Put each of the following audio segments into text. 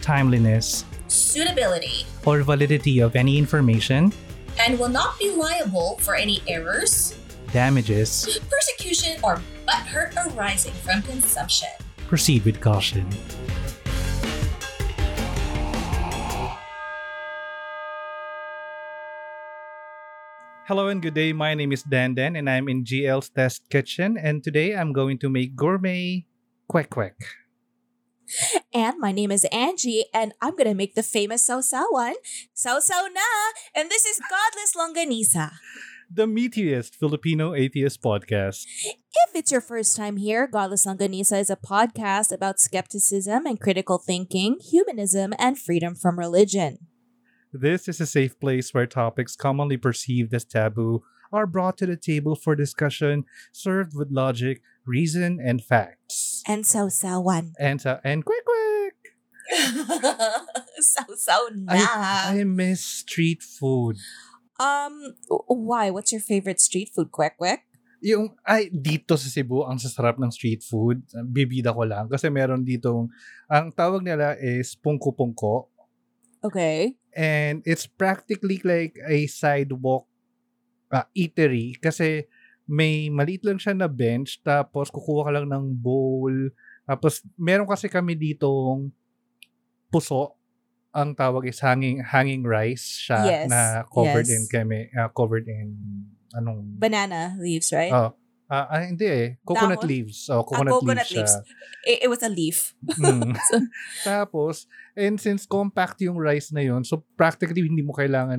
timeliness, suitability, or validity of any information, and will not be liable for any errors, damages, persecution, or butthurt arising from consumption. Proceed with caution. Hello and good day. My name is Dan and I'm in GL's Test Kitchen, and today I'm going to make gourmet kwek-kwek. And my name is Angie, and I'm gonna make the famous sausawan, sausaw na, and this is Godless Longganisa. The meatiest Filipino atheist podcast. If it's your first time here, Godless Longganisa is a podcast about skepticism and critical thinking, humanism, and freedom from religion. This is a safe place where topics commonly perceived as taboo are brought to the table for discussion, served with logic, reason, and facts. And sausawan. And kwek-kwek. Sausaw na. I miss street food. Why? What's your favorite street food, kwek-kwek? Dito sa Cebu, ang sasarap ng street food. Bibida ko lang. Kasi meron ditong, ang tawag nila is pungko-pungko. Okay. And it's practically like a sidewalk eatery. Kasi may maliit lang siya na bench, tapos kukuha ka lang ng bowl. Tapos meron kasi kami ditong puso. Ang tawag is hanging rice siya, yes, na covered, yes, in kami, covered in anong banana leaves, right? Hindi coconut Dahon? Leaves. Oh, coconut leaves. It was a leaf. Tapos, and since compact yung rice na yun, so practically hindi mo kailangan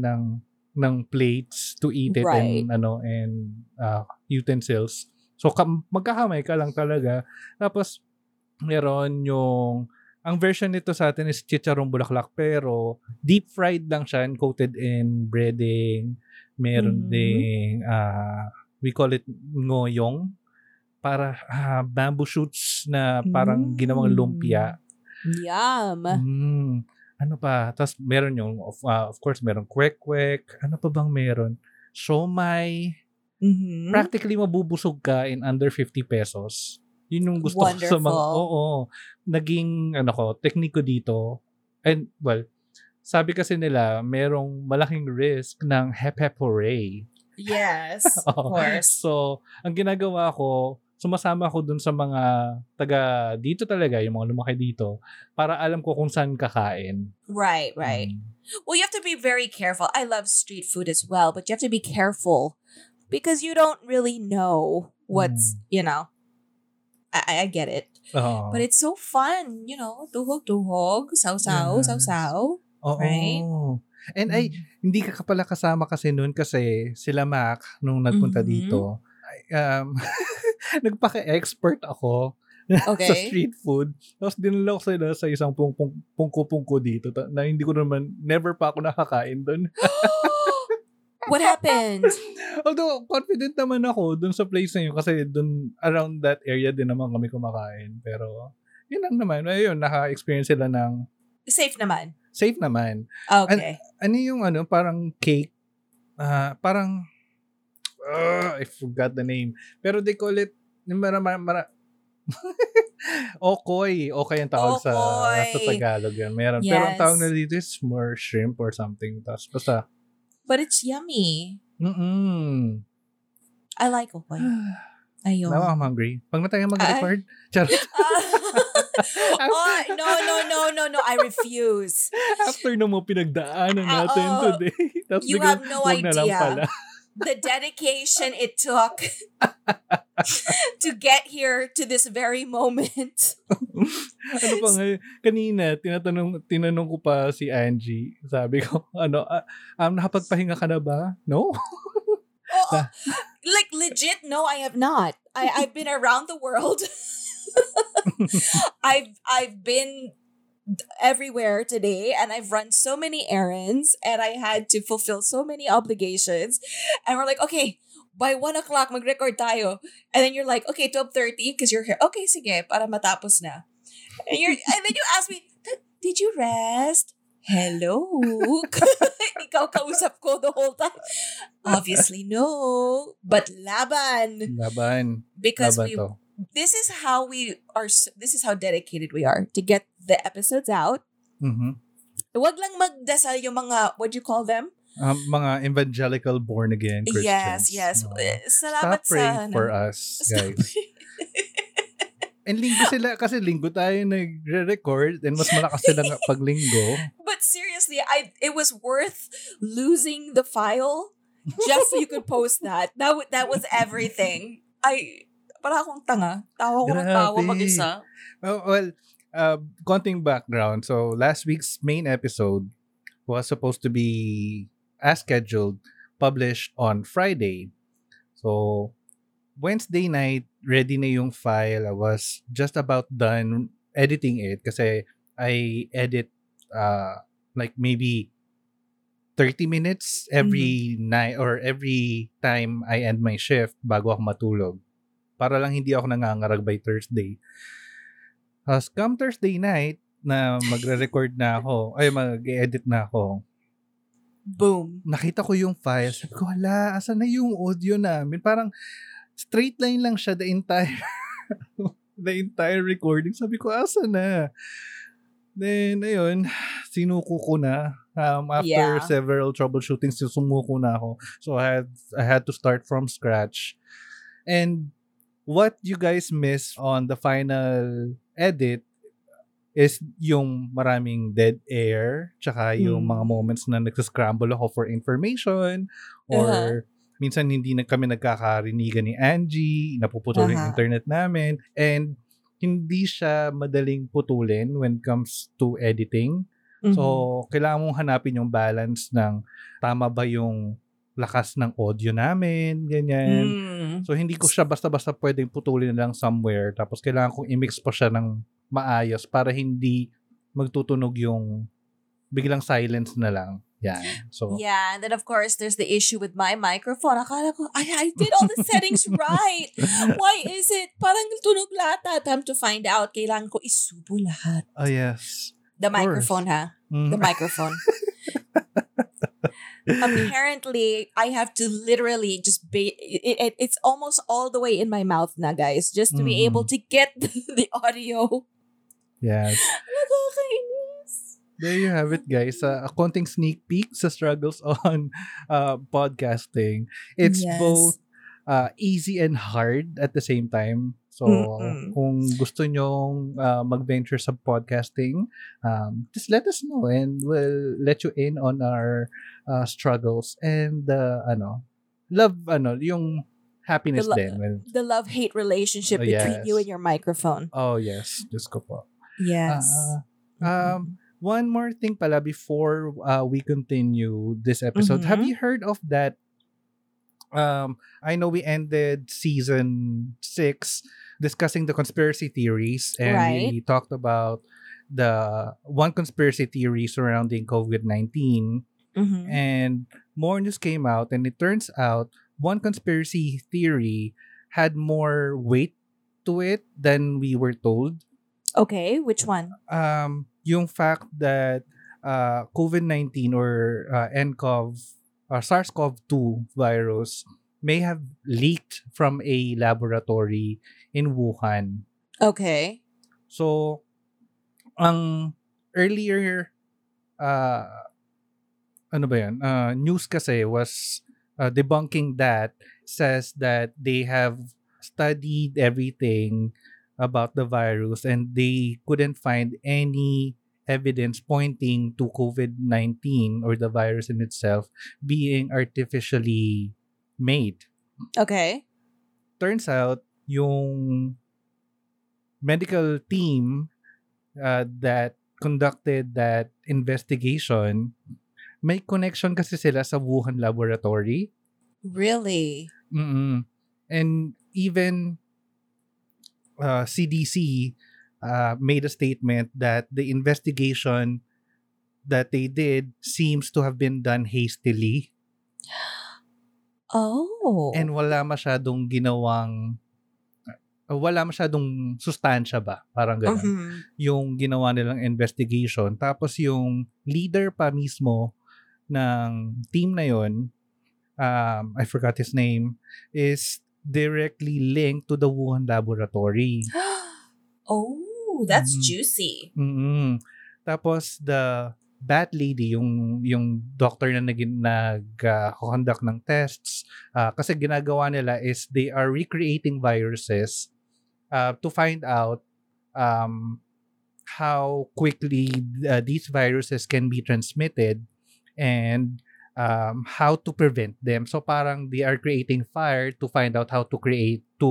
ng plates to eat it, right, and utensils. So magkakamay ka lang talaga. Tapos meron yung ang version nito sa atin is chicharong bulaklak, pero deep-fried lang siya and coated in breading. Meron ding, we call it ngoyong, para bamboo shoots na parang ginawang lumpia. Yum! Ano pa? Tapos meron yung, of course, meron kwek-kwek. Ano pa bang meron? Siomai. Practically mabubusog ka in under 50 pesos. Yun yung gusto ko sa mga, naging, technique ko dito. And, well, sabi kasi nila, merong malaking risk ng hep-hep hooray. Yes, of course. So, ang ginagawa ko, sumasama ko dun sa mga taga dito talaga, yung mga lumaki dito, para alam ko kung saan kakain. Right. Well, you have to be very careful. I love street food as well, but you have to be careful because you don't really know what's, I get it. Oh. But it's so fun, tuhog-tuhog, sausaw, sausaw. Oh, right? And hindi ka pala kasama kasi noon kasi sila Mac, nung nagpunta dito, nagpaka-expert ako sa street food. Tapos dinala ko sila sa isang pungko-pungko dito na hindi ko naman, never pa ako nakakain doon. What happened? Although, confident naman ako dun sa place na yun kasi dun around that area din naman kami kumakain. Pero, yun lang naman. Ayun, naka-experience sila ng... Safe naman? Safe naman. Okay. Ano yung parang cake? Parang... I forgot the name. Pero they call it... Okoy ang tawag sa Tagalog yan. Meron. Yes. Pero ang tawag na dito is more shrimp or something. Tapos basta... But it's yummy. I like okoy. Ayun. Now I'm hungry. Pag na tayo mag-record, charot. No. I refuse. After na mo pinagdaanan natin today. You have no idea the dedication it took to get here to this very moment. Ano pa nga, kanina, tinanong ko pa si Angie. Sabi ko, nakapagpahinga ka na ba? No? Oo. Like, legit, no, I have not. I've been around the world. I've been everywhere today, and I've run so many errands, and I had to fulfill so many obligations. And we're like, okay, by 1 o'clock, mag-record tayo. And then you're like, okay, 12:30, because you're here. Okay, sige, para matapos na. And, then you ask me, did you rest? Hello? Ikaw kausap ko the whole time. Obviously, no. But laban. Because this is how dedicated we are to get the episodes out. Mm-hmm. Wag lang magdasal yung mga, what do you call them? Mga evangelical born-again Christians. Yes. No. Salamat. Stop praying for us, guys. And linggo sila, kasi linggo tayo nagre-record and mas malakas sila pag linggo. But seriously, it was worth losing the file just so you could post that. That was everything. Para akong tanga. Tawa ko ng tawa mag-isa. Well, konting background. So, last week's main episode was supposed to be, as scheduled, published on Friday. So, Wednesday night, ready na yung file. I was just about done editing it kasi I edit like maybe 30 minutes every night or every time I end my shift bago ako matulog. Para lang hindi ako nangangarag by Thursday. As come Thursday night na magre-record na ako, ay mag-edit na ako. Boom! Nakita ko yung file. Sabi ko, wala, asan na yung audio namin? Parang straight line lang siya the entire recording. Sabi ko, asa na? Then, ayun, sinuko ko na. After several troubleshooting, sumuko na ako. So, I had to start from scratch. And what you guys missed on the final edit is yung maraming dead air, tsaka yung mga moments na nagsascramble ako for information, or minsan hindi na kami nagkakarinigan ni Angie, napuputol yung internet namin, and hindi siya madaling putulin when it comes to editing. Mm-hmm. So, kailangan mong hanapin yung balance ng tama ba yung lakas ng audio namin, ganyan. Mm. So, hindi ko siya basta-basta pwedeng putulin lang somewhere. Tapos, kailangan kong i-mix pa siya ng maayos para hindi magtutunog yung biglang silence na lang. Yeah. So yeah, and then of course there's the issue with my microphone. Akala ko, I did all the settings right. Why is it parang tunog lahat? Time to find out. Kailangan ko isubo lahat. Oh yes. The microphone, ha? Mm. The microphone. Apparently, I have to literally just it's almost all the way in my mouth na, guys, just to be able to get the audio. Yes. There you have it, guys. A konting sneak peek sa struggles on podcasting. It's both easy and hard at the same time. So, kung gusto nyong mag-venture sa podcasting, just let us know and we'll let you in on our struggles and yung happiness din. The love-hate relationship between you and your microphone. Oh, yes. Just ko po. Yes. One more thing pala before we continue this episode. Have you heard of that? I know we ended season 6 discussing the conspiracy theories, and we talked about the one conspiracy theory surrounding COVID-19. Mm-hmm. And more news came out, and it turns out one conspiracy theory had more weight to it than we were told. Okay, which one? Yung fact that COVID-19 or NCOV or SARS-CoV-2 virus may have leaked from a laboratory in Wuhan. Okay. So, ang earlier news kasi was debunking that, says that they have studied everything about the virus and they couldn't find any evidence pointing to COVID-19 or the virus in itself being artificially made. Okay. Turns out, yung medical team that conducted that investigation, may connection kasi sila sa Wuhan laboratory. Really? And even CDC made a statement that the investigation that they did seems to have been done hastily. Oh. And wala masyadong sustansya ba? Parang ganun. Mm-hmm. Yung ginawa nilang investigation. Tapos yung leader pa mismo ng team na yun, I forgot his name, is directly linked to the Wuhan laboratory. Oh, that's juicy. Mm-hmm. Tapos the bat lady, yung doctor na nag-conduct ng tests, kasi ginagawa nila is they are recreating viruses to find out how quickly these viruses can be transmitted and how to prevent them. So parang they are creating fire to find out how to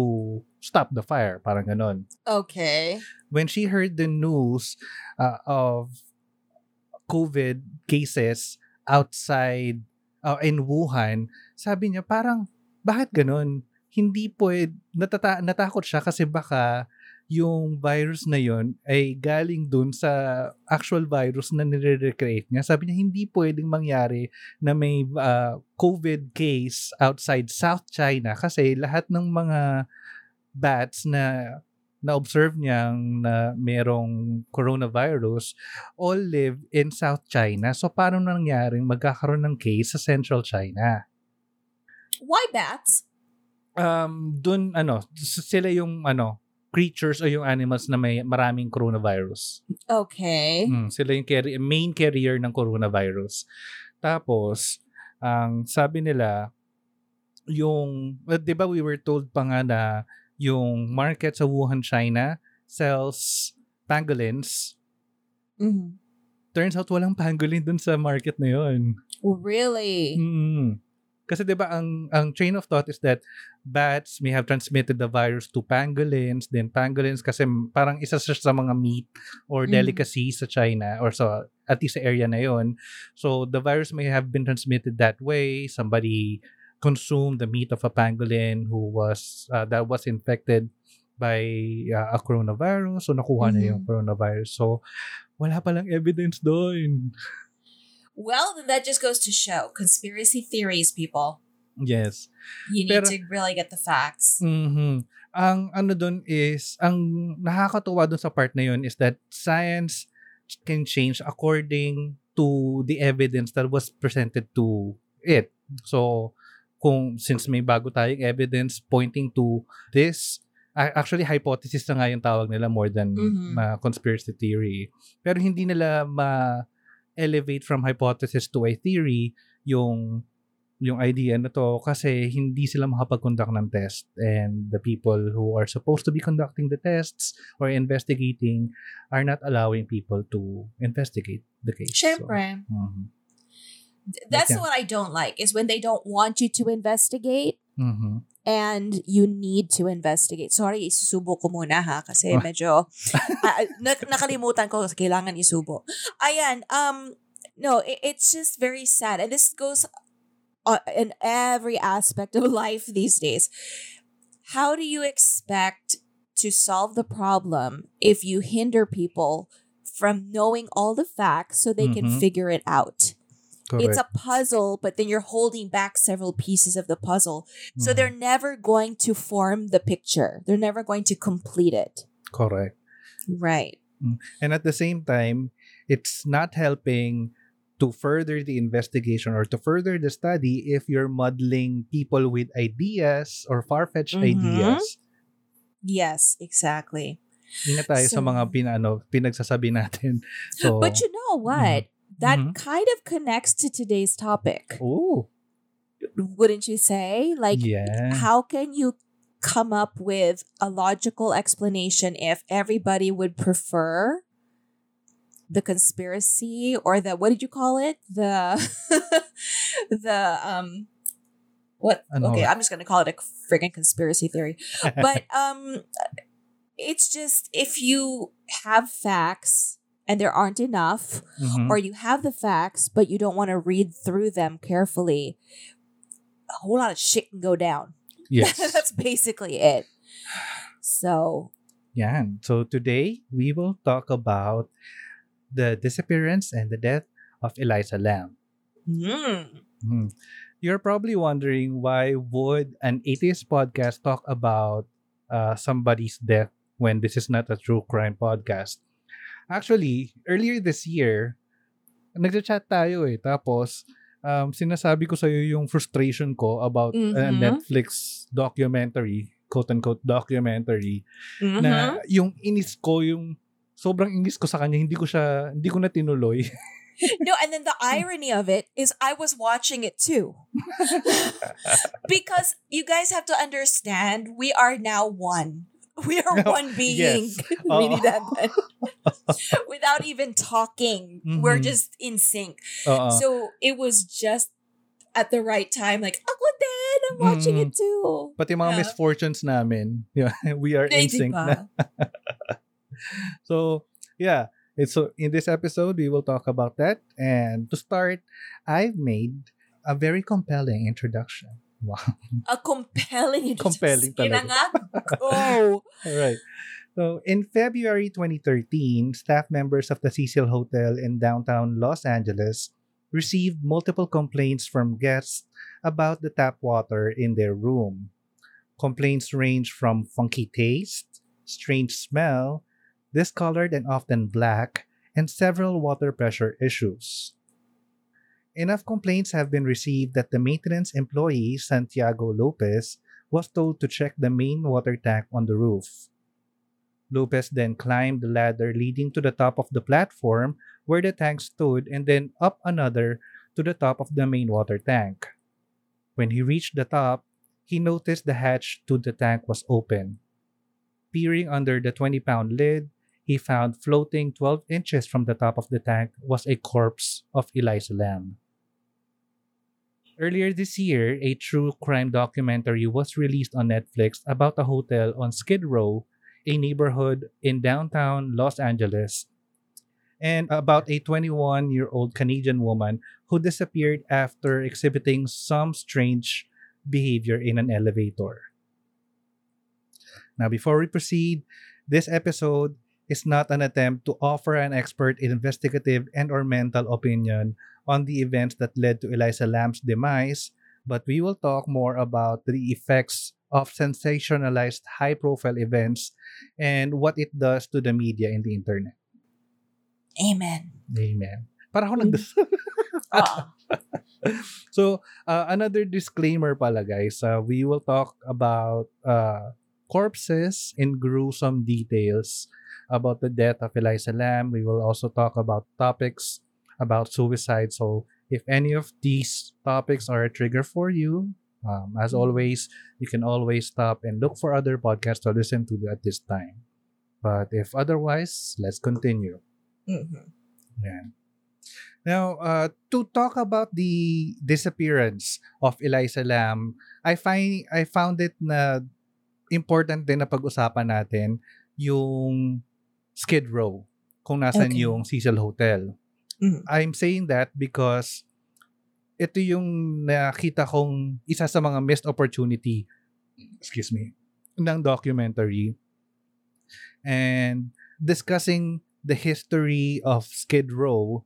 stop the fire. Parang ganun. Okay. When she heard the news of COVID cases outside in Wuhan, sabi niya parang bakit ganun? Hindi pwede, natakot siya kasi baka yung virus na yon ay galing dun sa actual virus na nire-recreate niya. Sabi niya hindi pwedeng mangyari na may COVID case outside South China kasi lahat ng mga bats na na-observe niyang na merong coronavirus, all live in South China. So, paano nangyaring magkakaroon ng case sa Central China? Why bats? Dun, sila yung, creatures o yung animals na may maraming coronavirus. Okay. Sila yung main carrier ng coronavirus. Tapos, ang sabi nila, di ba we were told pa nga na yung market sa Wuhan, China sells pangolins. Mm-hmm. Turns out walang pangolin dun sa market na yun. Really? Mm-hmm. Kasi diba ang train of thought is that bats may have transmitted the virus to pangolins, then pangolins kasi parang isa sa mga meat or delicacy sa China or sa at least sa area na yun. So the virus may have been transmitted that way. Somebody consumed the meat of a pangolin that was infected by a coronavirus. So, nakuha na yung coronavirus. So, wala palang evidence doon. Well, then that just goes to show. Conspiracy theories, people. Yes. You need to really get the facts. Mm-hmm. Ang ang nakakatuwa doon sa part na yun is that science can change according to the evidence that was presented to it. So, since may bago tayong evidence pointing to this, actually hypothesis na nga yung tawag nila more than conspiracy theory. Pero hindi nila ma-elevate from hypothesis to a theory yung idea na to kasi hindi sila makapag-conduct ng test. And the people who are supposed to be conducting the tests or investigating are not allowing people to investigate the case. Siyempre. So, that's what I don't like, is when they don't want you to investigate and you need to investigate. Sorry, isusubo ko muna ha kasi medyo nakalimutan ko kailangan isubo. Ayan, no, it's just very sad. And this goes in every aspect of life these days. How do you expect to solve the problem if you hinder people from knowing all the facts so they can figure it out? Correct. It's a puzzle, but then you're holding back several pieces of the puzzle. So they're never going to form the picture. They're never going to complete it. Correct. Right. And at the same time, it's not helping to further the investigation or to further the study if you're muddling people with ideas or far-fetched ideas. Yes, exactly. Ingat tayo sa mga pinagsasabi natin. So, but you know what? That kind of connects to today's topic. Ooh. Wouldn't you say? Like, how can you come up with a logical explanation if everybody would prefer the conspiracy or the, what did you call it? The, what? Okay, I'm just going to call it a friggin' conspiracy theory. But it's just, if you have facts and there aren't enough, or you have the facts, but you don't want to read through them carefully, a whole lot of shit can go down. Yes. That's basically it. So, Yan. So today, we will talk about the disappearance and the death of Elisa Lam. Mm. You're probably wondering why would an atheist podcast talk about somebody's death when this is not a true crime podcast. Actually, earlier this year, nagchat tayo eh. Tapos, sinasabi ko sa'yo yung frustration ko about a Netflix documentary, quote-unquote documentary, na yung inis ko, yung sobrang inis ko sa kanya, hindi ko na tinuloy. No, and then the irony of it is I was watching it too. Because you guys have to understand, we are now one. We are one being. Yes. Without even talking. Mm-hmm. We're just in sync. So it was just at the right time, like, ako din, I'm watching it too. Pati mga misfortunes namin, we are in sync na. So, yeah. So in this episode, we will talk about that. And to start, I've made a very compelling introduction. Wow. A compelling introduction. Compelling talaga. Oh. All right. So in February 2013, staff members of the Cecil Hotel in downtown Los Angeles received multiple complaints from guests about the tap water in their room. Complaints range from funky taste, strange smell, discolored and often black, and several water pressure issues. Enough complaints have been received that the maintenance employee, Santiago Lopez, was told to check the main water tank on the roof. Lopez then climbed the ladder leading to the top of the platform where the tank stood and then up another to the top of the main water tank. When he reached the top, he noticed the hatch to the tank was open. Peering under the 20-pound lid, he found floating 12 inches from the top of the tank was a corpse of Elisa Lam. Earlier this year, a true crime documentary was released on Netflix about a hotel on Skid Row, a neighborhood in downtown Los Angeles, and about a 21-year-old Canadian woman who disappeared after exhibiting some strange behavior in an elevator. Now, before we proceed, this episode is not an attempt to offer an expert investigative and/or mental opinion on the events that led to Elisa Lam's demise, but we will talk more about the effects of sensationalized high-profile events and what it does to the media and the internet. Amen. Amen. Para ako nagdasal. So, another disclaimer pala guys, we will talk about corpses in gruesome details. About the death of Elisa Lam, we will also talk about topics about suicide. So if any of these topics are a trigger for you, as always, you can always stop and look for other podcasts to listen to at this time. But if otherwise, let's continue. Mm-hmm. Yeah. Now, to talk about the disappearance of Elisa Lam, I found it na important din na pag-usapan natin yung Skid Row, kung nasan yung Cecil Hotel. Mm-hmm. I'm saying that because ito yung nakita kong isa sa mga missed opportunity, ng documentary. And discussing the history of Skid Row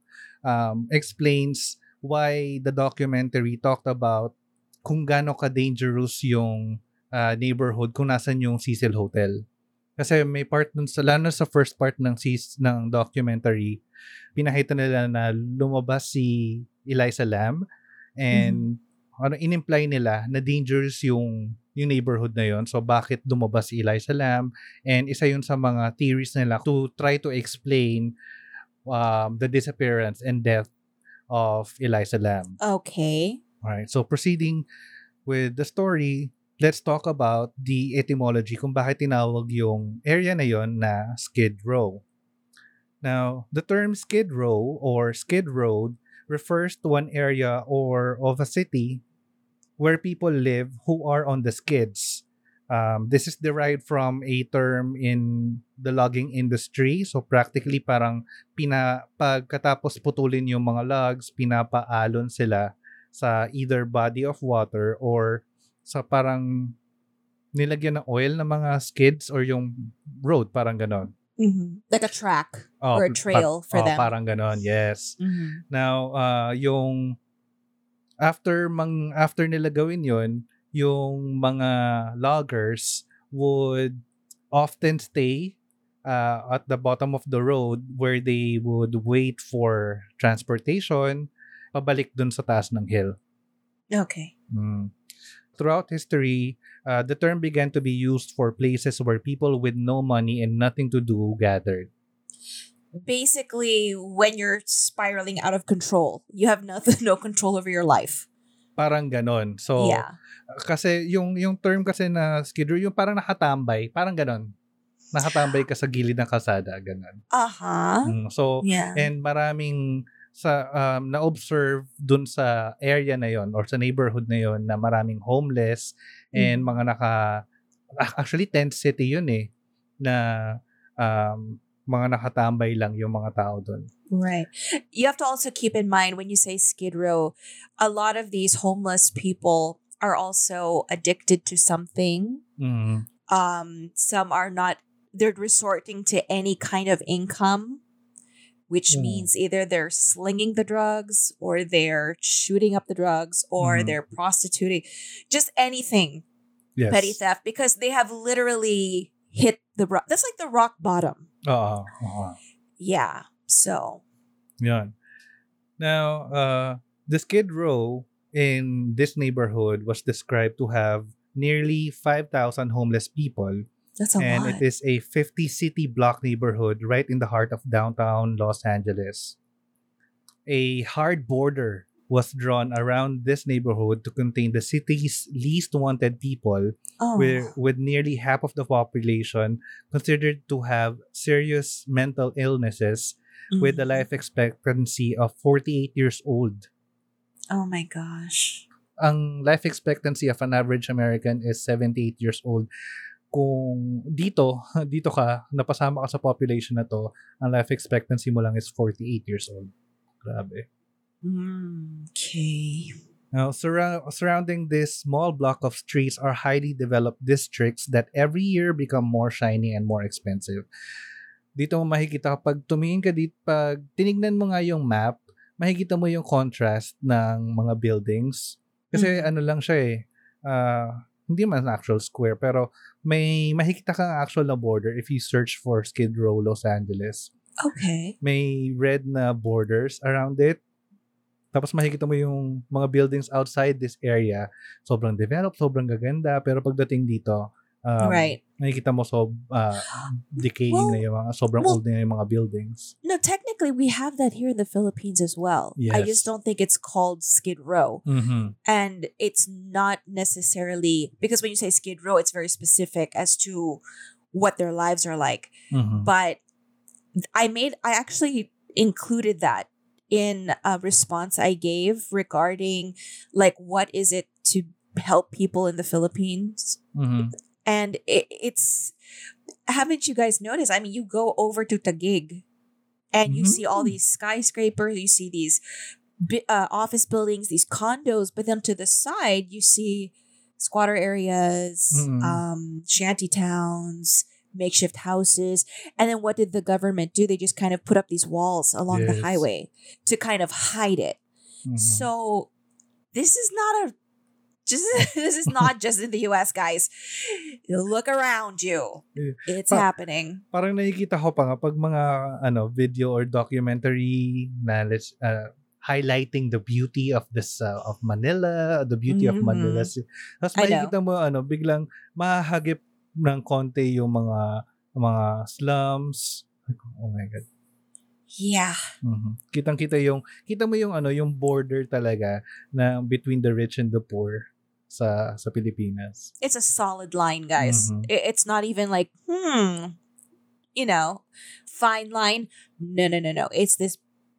explains why the documentary talked about kung gaano ka-dangerous yung neighborhood kung nasan yung Cecil Hotel. Kasi may part nun, lalo sa first part ng documentary, pinakita nila na lumabas si Elisa Lam and in-imply nila na dangerous yung neighborhood na yon. So bakit lumabas si Elisa Lam? And isa yun sa mga theories nila to try to explain the disappearance and death of Elisa Lam. Okay. Alright, so proceeding with the story, let's talk about the etymology kung bakit tinawag yung area na yon na Skid Row. Now, the term Skid Row or Skid Road refers to an area or of a city where people live who are on the skids. This is derived from a term in the logging industry. So practically parang pagkatapos putulin yung mga logs, pinapaalon sila sa either body of water or sa parang nilagyan ng oil ng mga skids or yung road, parang ganon. Mm-hmm. Like a track or a trail for them. Parang ganon, yes. Mm-hmm. Now, yung after nila gawin yun, yung mga loggers would often stay at the bottom of the road where they would wait for transportation pabalik dun sa taas ng hill. Okay. Mm. Throughout history, the term began to be used for places where people with no money and nothing to do gathered. Basically, when you're spiraling out of control, you have no control over your life. Parang ganon. So, yeah. Kasi yung term kasi na skid row, yung parang nakatambay, parang ganon. Nakatambay ka sa gilid ng kalsada, ganun. Aha. Uh-huh. So, yeah. And maraming na-observe dun sa area na yon or sa neighborhood na yon na maraming homeless and mga actually tent city yun eh, na mga nakatambay lang yung mga tao dun. Right. You have to also keep in mind when you say Skid Row, a lot of these homeless people are also addicted to something. Mm-hmm. Some are not, they're resorting to any kind of income, which means either they're slinging the drugs or they're shooting up the drugs or they're prostituting, just anything. Yes. Petty theft, because they have literally hit the rock. That's like the rock bottom. Yeah. So. Yeah. Now, the Skid Row in this neighborhood was described to have nearly 5,000 homeless people. That's a lot. And it is a 50-city block neighborhood right in the heart of downtown Los Angeles. A hard border was drawn around this neighborhood to contain the city's least wanted people, with nearly half of the population considered to have serious mental illnesses, with a life expectancy of 48 years old. Oh my gosh. Ang life expectancy of an average American is 78 years old. Kung dito ka, napasama ka sa population na to, ang life expectancy mo lang is 48 years old. Grabe. Okay. Now, surrounding this small block of streets are highly developed districts that every year become more shiny and more expensive. Dito mo makikita, pag tumingin ka dito, pag tinignan mo nga yung map, makikita mo yung contrast ng mga buildings. Kasi ano lang siya eh, hindi man actual square, pero may makikita kang actual na border if you search for Skid Row, Los Angeles. Okay. May red na borders around it. Tapos makikita mo yung mga buildings outside this area. Sobrang developed, sobrang gaganda, pero pagdating dito, right. Makikita mo decaying na yung mga, sobrang old na yung mga buildings. No, technically, we have that here in the Philippines as well. Yes. I just don't think it's called Skid Row. Mm-hmm. And it's not necessarily, because when you say Skid Row, it's very specific as to what their lives are like. Mm-hmm. But I actually included that in a response I gave regarding like, what is it to help people in the Philippines? Mm-hmm. And it's, haven't you guys noticed? I mean, you go over to Taguig and you see all these skyscrapers, you see these office buildings, these condos, but then to the side, you see squatter areas, shanty towns, makeshift houses. And then what did the government do? They just kind of put up these walls along the highway to kind of hide it. Mm-hmm. So this is not this is not just in the US, guys. Look around you. It's happening. Parang nakikita ko pa nga pag mga video or documentary na highlighting the beauty of this of Manila, the beauty of Manila. Tapos makikita mo biglang mahahagip ng konti yung mga slums. Oh my God. Yeah. Mm-hmm. Kitang-kita yung border talaga na between the rich and the poor sa Pilipinas. It's a solid line, guys. Mm-hmm. It's not even like fine line. No. It's this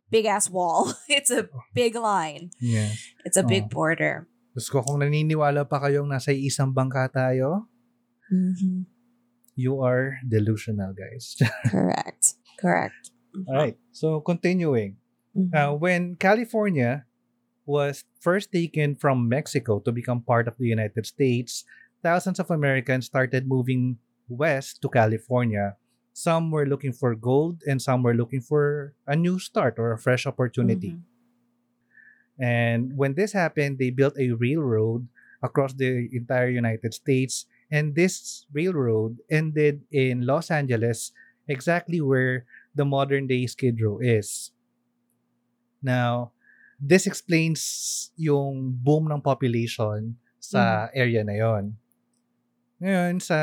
big ass wall. It's a big line. Yeah. It's a big border. Gusto kong naniniwala pa kayong nasa isang bangka tayo. Mm-hmm. You are delusional, guys. Correct. All right. So continuing, when California was first taken from Mexico to become part of the United States, thousands of Americans started moving west to California. Some were looking for gold and some were looking for a new start or a fresh opportunity. Mm-hmm. And when this happened, they built a railroad across the entire United States. And this railroad ended in Los Angeles, exactly where the modern-day Skid Row is. Now, this explains yung boom ng population sa area na yon. Ngayon, sa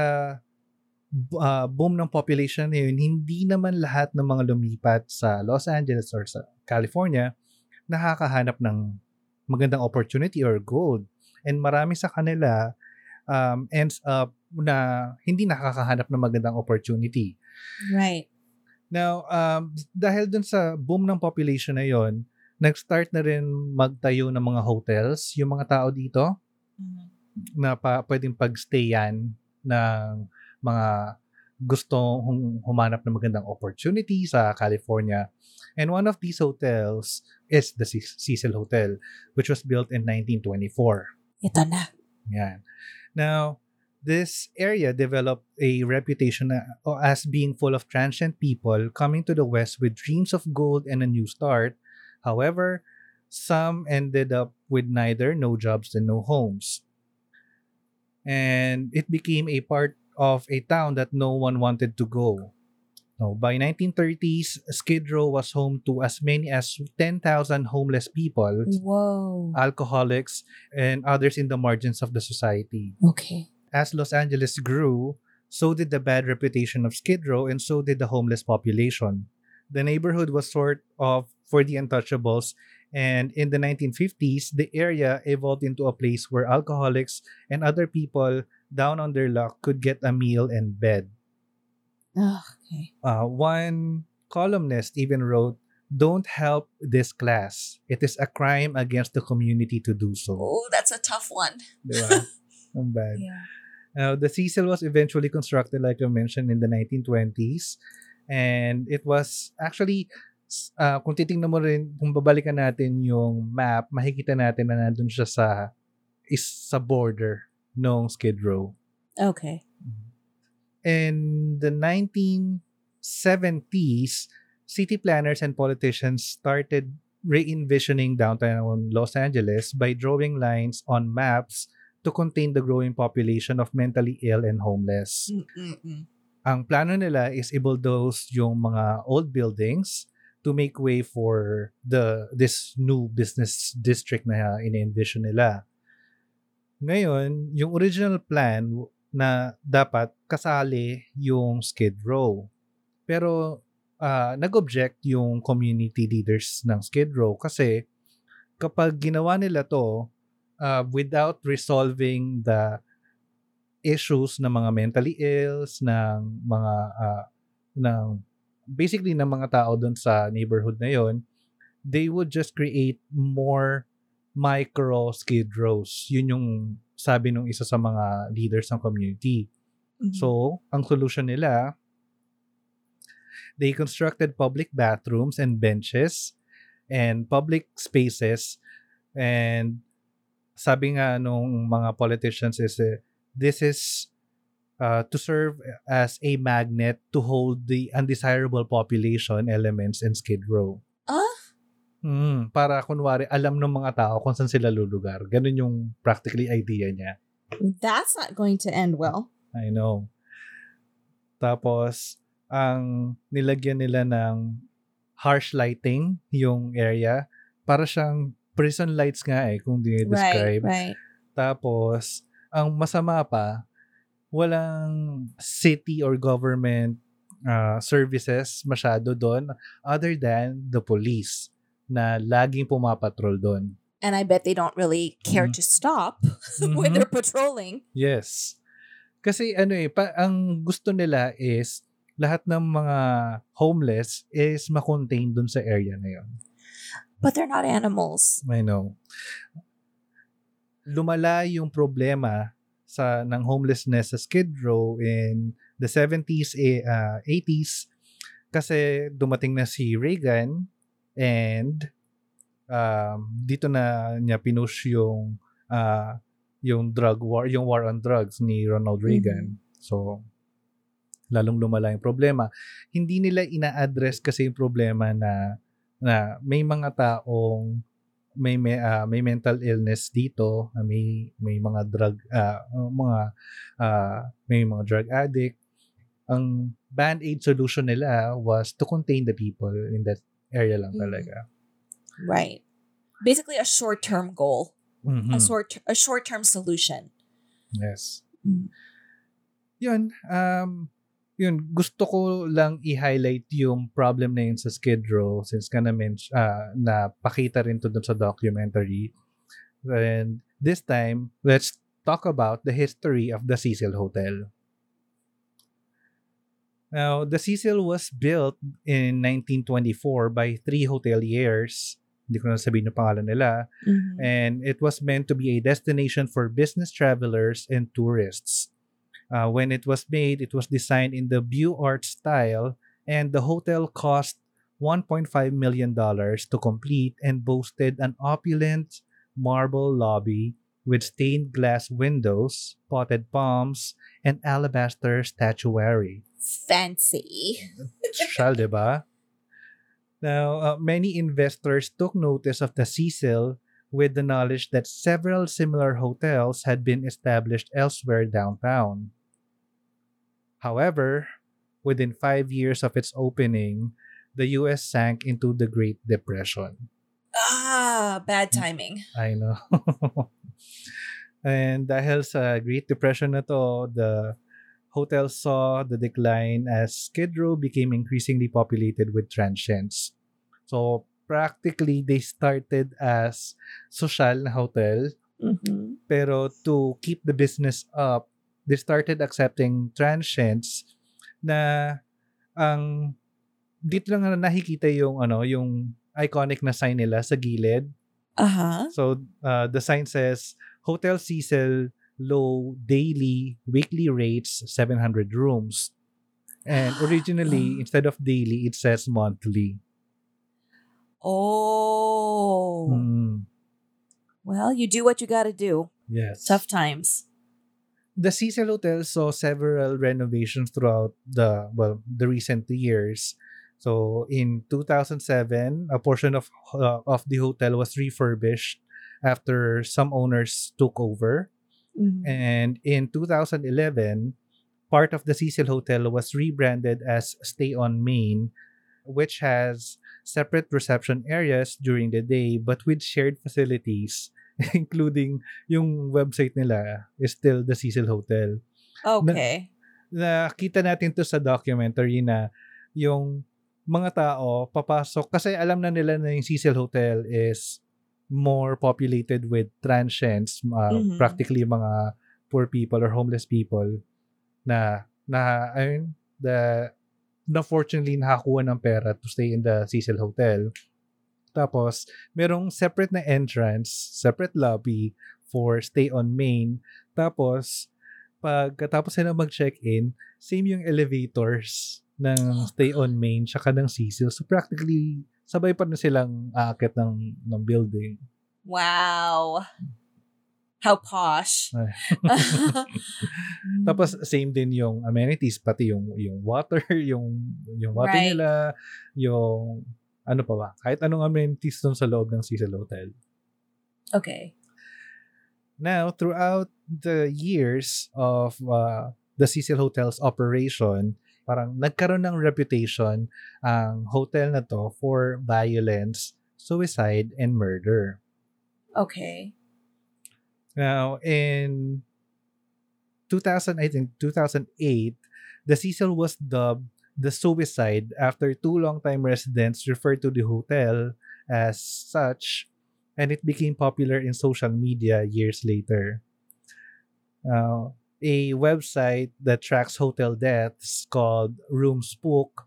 boom ng population na yun, hindi naman lahat ng mga lumipat sa Los Angeles or sa California nakakahanap ng magandang opportunity or gold. And marami sa kanila ends up na hindi nakakahanap ng magandang opportunity. Right. Now, dahil dun sa boom ng population na yon, nag-start na rin magtayo ng mga hotels, yung mga tao dito, na pwedeng pag-stayan ng mga gustong humanap ng magandang opportunity sa California. And one of these hotels is the Cecil Hotel, which was built in 1924. Ito na. Yan. Now, this area developed a reputation as being full of transient people coming to the West with dreams of gold and a new start. However, some ended up with neither, no jobs and no homes. And it became a part of a town that no one wanted to go. So by 1930s, Skid Row was home to as many as 10,000 homeless people, whoa, alcoholics, and others in the margins of the society. Okay. As Los Angeles grew, so did the bad reputation of Skid Row and so did the homeless population. The neighborhood was sort of for the untouchables, and in the 1950s, the area evolved into a place where alcoholics and other people down on their luck could get a meal and bed. Okay. One columnist even wrote, "Don't help this class. It is a crime against the community to do so." Oh, that's a tough one. Diba? Ang bad. Yeah. The Cecil was eventually constructed, like I mentioned, in the 1920s, and it was actually... kung titingnan mo rin, kung babalikan natin yung map, makikita natin na nandun siya sa border ng Skid Row. Okay. In the 1970s, city planners and politicians started re-envisioning downtown Los Angeles by drawing lines on maps to contain the growing population of mentally ill and homeless. Mm-mm-mm. Ang plano nila is i-bulldoze yung mga old buildings to make way for this new business district na in-envision nila. Ngayon, yung original plan na dapat kasali yung Skid Row. Pero nag-object yung community leaders ng Skid Row kasi kapag ginawa nila to without resolving the issues ng mga mentally ills, ng mga basically ng mga tao doon sa neighborhood na yon, they would just create more micro Skid Rows. Yun yung sabi nung isa sa mga leaders ng community. Mm-hmm. So, ang solution nila, they constructed public bathrooms and benches and public spaces, and sabi nga nung mga politicians is this is to serve as a magnet to hold the undesirable population elements in Skid Row. Para kunwari alam ng mga tao kung saan sila lulugar. Ganun yung practically idea niya. That's not going to end well. I know. Tapos, ang nilagyan nila ng harsh lighting yung area. Para siyang prison lights nga kung dinidescribe. Right. Tapos, ang masama pa, walang city or government services masyado doon other than the police na laging pumapatrol doon. And I bet they don't really care to stop when they're patrolling. Yes. Kasi ang gusto nila is lahat ng mga homeless is makontain doon sa area na yun. But they're not animals. I know. Lumala yung problema ng homelessness sa Skid Row in the 70s, 80s kasi dumating na si Reagan and dito na niya pinush yung yung drug war, yung war on drugs ni Ronald Reagan. Mm-hmm. So lalong lumala yung problema. Hindi nila ina-address kasi yung problema na may mga taong may mental illness dito, may mga drug may mga drug addict. Ang band-aid solution nila was to contain the people in that area lang talaga. Right. Basically a short-term goal. Mm-hmm. A short-term solution. Yes. Mm-hmm. Yun, gusto ko lang i-highlight yung problem na yun sa Skid Row since ka na pakita rin to dun sa documentary. And this time, let's talk about the history of the Cecil Hotel. Now, the Cecil was built in 1924 by three hoteliers. Hindi ko na sabihin yung pangalan nila. Mm-hmm. And it was meant to be a destination for business travelers and tourists. When it was made, it was designed in the Beaux Arts style, and the hotel cost $1.5 million to complete and boasted an opulent marble lobby with stained glass windows, potted palms, and alabaster statuary. Fancy. Shal, diba? Now, many investors took notice of the Cecil with the knowledge that several similar hotels had been established elsewhere downtown. However, within 5 years of its opening, the U.S. sank into the Great Depression. Ah, bad timing. I know. And dahil sa Great Depression na to, the hotel saw the decline as Skid Row became increasingly populated with transients. So practically, they started as social na hotel. Mm-hmm. Pero to keep the business up, they started accepting transients na ang dito lang na nakikita yung yung iconic na sign nila sa gilid. Uh-huh. So the sign says Hotel Cecil low daily weekly rates 700 rooms. And originally instead of daily it says monthly. Oh. Mm. Well, you do what you got to do. Yes. Tough times. The Cecil Hotel saw several renovations throughout the recent years. So in 2007, a portion of the hotel was refurbished after some owners took over. Mm-hmm. And in 2011, part of the Cecil Hotel was rebranded as Stay on Main, which has separate reception areas during the day but with shared facilities, including yung website nila is still the Cecil Hotel. Okay. Nakita natin to sa documentary na yung mga tao papasok kasi alam na nila na yung Cecil Hotel is more populated with transients, mm-hmm. practically mga poor people or homeless people na fortunately nakakuha ng pera to stay in the Cecil Hotel. Tapos, merong separate na entrance, separate lobby for Stay on Main. Tapos, pagkatapos na mag-check-in, same yung elevators ng Stay on Main tsaka ng Cecil. So practically, sabay pa na silang aakit ng building. Wow! How posh. Tapos same din yung amenities, pati yung water, yung water right. nila, yung ano pa ba? Kahit anong amenities doon sa loob ng Cecil Hotel. Okay. Now, throughout the years of the Cecil Hotel's operation, parang nagkaroon ng reputation ang hotel na to for violence, suicide, and murder. Okay. Now, in 2008, the Cecil was dubbed the Suicide after two longtime residents referred to the hotel as such, and it became popular in social media years later. A website that tracks hotel deaths called Room Spook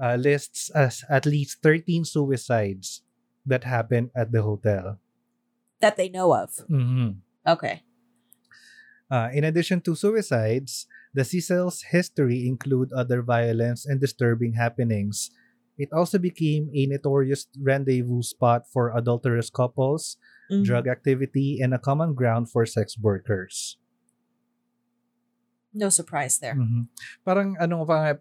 lists as at least 13 suicides that happened at the hotel. That they know of. Mm-hmm. Okay. In addition to suicides, the Cecil's history include other violence and disturbing happenings, It also became a notorious rendezvous spot for adulterous couples, drug activity, and a common ground for sex workers. No surprise there. Mm-hmm. Parang ano ba,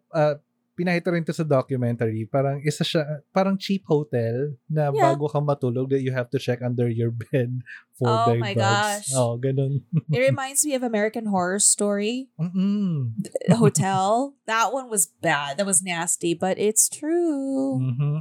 pinahita rin to sa documentary, parang isa siya, parang cheap hotel na bago ka matulog that you have to check under your bed for bed bugs. Oh my gosh. Oh, ganun. It reminds me of American Horror Story. Mm-mm. The hotel. That one was bad. That was nasty, but it's true. Mm-hmm.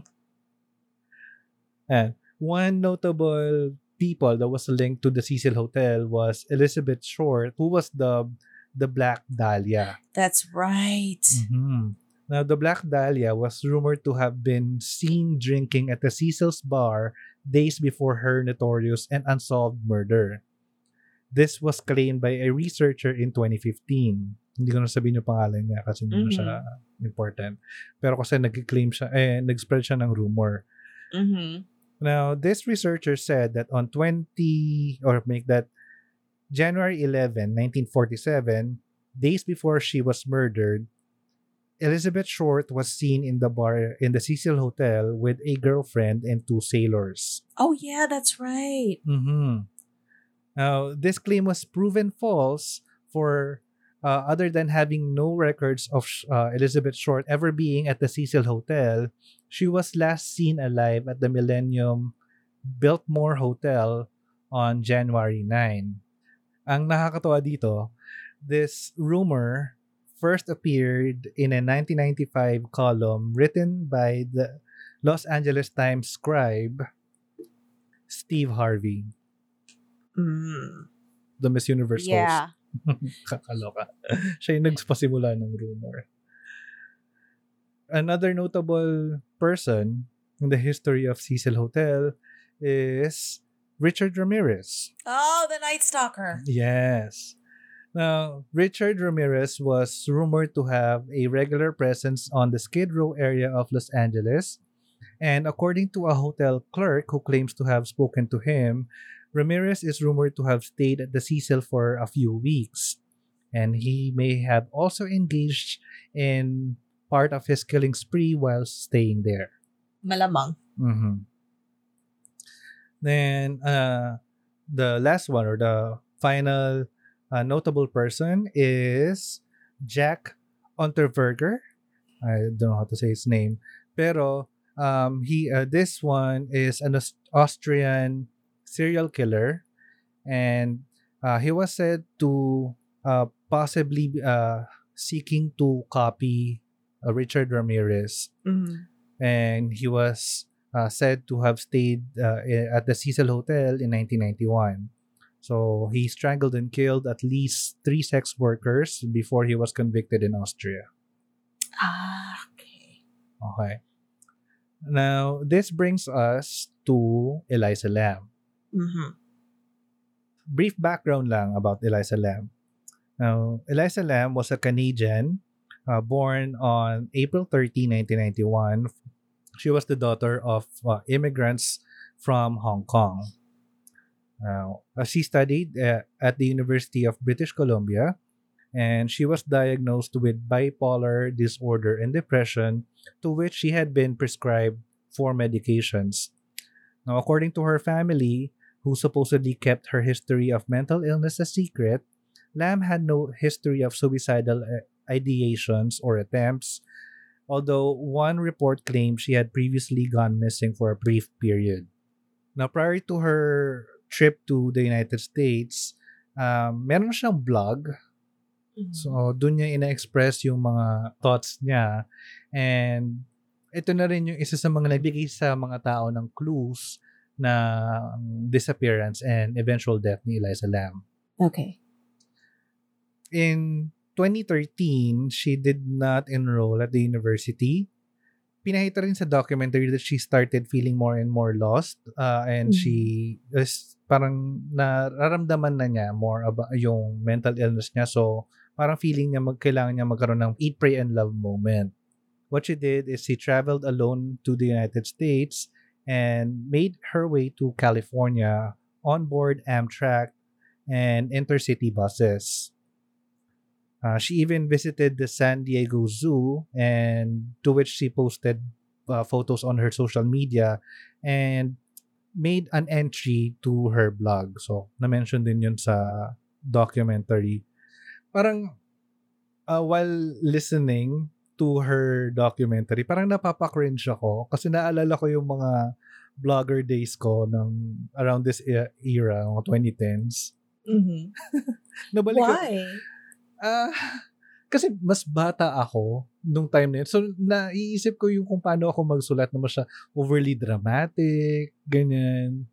And one notable people that was linked to the Cecil Hotel was Elizabeth Short, who was the Black Dahlia. That's right. Mm-hmm. Now, the Black Dahlia was rumored to have been seen drinking at the Cecil's bar days before her notorious and unsolved murder. This was claimed by a researcher in 2015. Hindi ko na sabihin yung pangalan niya kasi hindi na siya important. Pero kasi nag-claim siya, nag-spread siya ng rumor. Mm-hmm. Now, this researcher said that on January 11, 1947, days before she was murdered, Elizabeth Short was seen in the bar in the Cecil Hotel with a girlfriend and two sailors. Oh, yeah, that's right. Mm-hmm. Now, this claim was proven false for other than having no records of Elizabeth Short ever being at the Cecil Hotel, she was last seen alive at the Millennium Biltmore Hotel on January 9. Ang nakakatawa dito, this rumor first appeared in a 1995 column written by the Los Angeles Times scribe Steve Harvey. The Miss Universe host. Kakaloka. Siya yung nagpasimula ng rumor. Another notable person in the history of Cecil Hotel is Richard Ramirez. Oh, the Night Stalker. Yes. Now, Richard Ramirez was rumored to have a regular presence on the Skid Row area of Los Angeles, and according to a hotel clerk who claims to have spoken to him, Ramirez is rumored to have stayed at the Cecil for a few weeks, and he may have also engaged in part of his killing spree while staying there. Malamang. Mm-hmm. Then, the last one or the final notable person is Jack Unterberger. I don't know how to say his name. Pero this one is an Austrian serial killer, and he was said to possibly seeking to copy Richard Ramirez. Mm-hmm. And he was said to have stayed at the Cecil Hotel in 1991. So, he strangled and killed at least 3 sex workers before he was convicted in Austria. Ah, okay. Okay. Now, this brings us to Elisa Lam. Mm-hmm. Brief background lang about Elisa Lam. Now, Elisa Lam was a Canadian born on April 30, 1991. She was the daughter of immigrants from Hong Kong. She studied at the University of British Columbia, and she was diagnosed with bipolar disorder and depression, to which she had been prescribed 4 medications. Now, according to her family, who supposedly kept her history of mental illness a secret, Lam had no history of suicidal ideations or attempts, although one report claimed she had previously gone missing for a brief period. Now, prior to her trip to the United States, meron siyang blog. So, dun niya ina-express yung mga thoughts niya. And ito na rin yung isa sa mga nagbigay sa mga tao ng clues na disappearance and eventual death ni Elisa Lam. Okay. In 2013, she did not enroll at the university. Pinahita rin sa documentary that she started feeling more and more lost, and she is parang nararamdaman na niya more about yung mental illness niya. So, parang feeling niya kailangan niya magkaroon ng eat, pray, and love moment. What she did is she traveled alone to the United States and made her way to California on board Amtrak and intercity buses. She even visited the San Diego Zoo, and to which she posted photos on her social media and made an entry to her blog. So, na-mention din yun sa documentary. Parang while listening to her documentary, parang napapakringe ako kasi naalala ko yung mga blogger days ko ng around this era, 2010s. Mm-hmm. Nabalik why? Kasi mas bata ako nung time na yun. So, naiisip ko yung kung paano ako magsulat na mas overly dramatic, ganyan.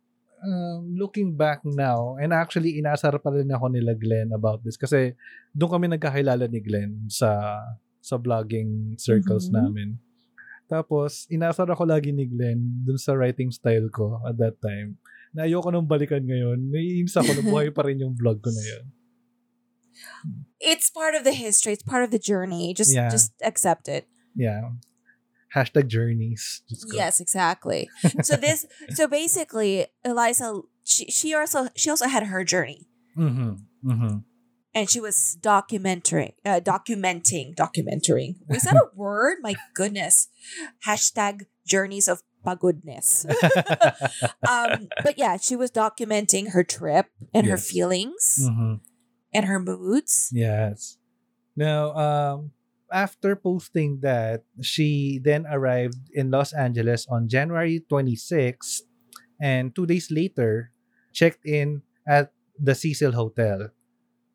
Looking back now, and actually, inaasar pa rin ako nila Glenn about this kasi doon kami nagkakilala ni Glenn sa vlogging circles mm-hmm. namin. Tapos, inaasar ako lagi ni Glenn dun sa writing style ko at that time. Na ayoko nung balikan ngayon. Naiinis ako na buhay pa rin yung vlog ko na yun. It's part of the history. It's part of the journey. Just accept it. Yeah. #journeys. Yes, exactly. So basically, Elisa, she also had her journey. Mm-hmm. Mm-hmm. And she was documenting. Is that a word? My goodness. #journeys of pagodness. But yeah, she was documenting her trip and her feelings mm-hmm. and her moods. Yes. Now, after posting that, she then arrived in Los Angeles on January 26th and 2 days later, checked in at the Cecil Hotel.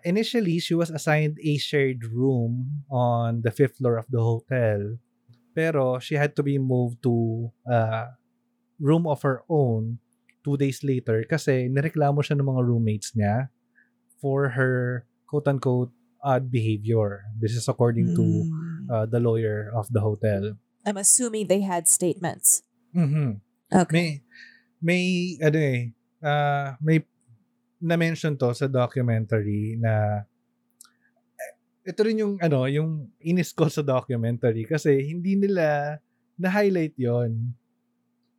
Initially, she was assigned a shared room on the 5th floor of the hotel. Pero she had to be moved to a room of her own 2 days later kasi nireklamo siya ng mga roommates niya for her quote-unquote odd behavior. This is according to the lawyer of the hotel. I'm assuming they had statements. Mm-hmm. Okay. May na-mention to sa documentary na ito rin yung inis ko sa documentary kasi hindi nila na-highlight yon.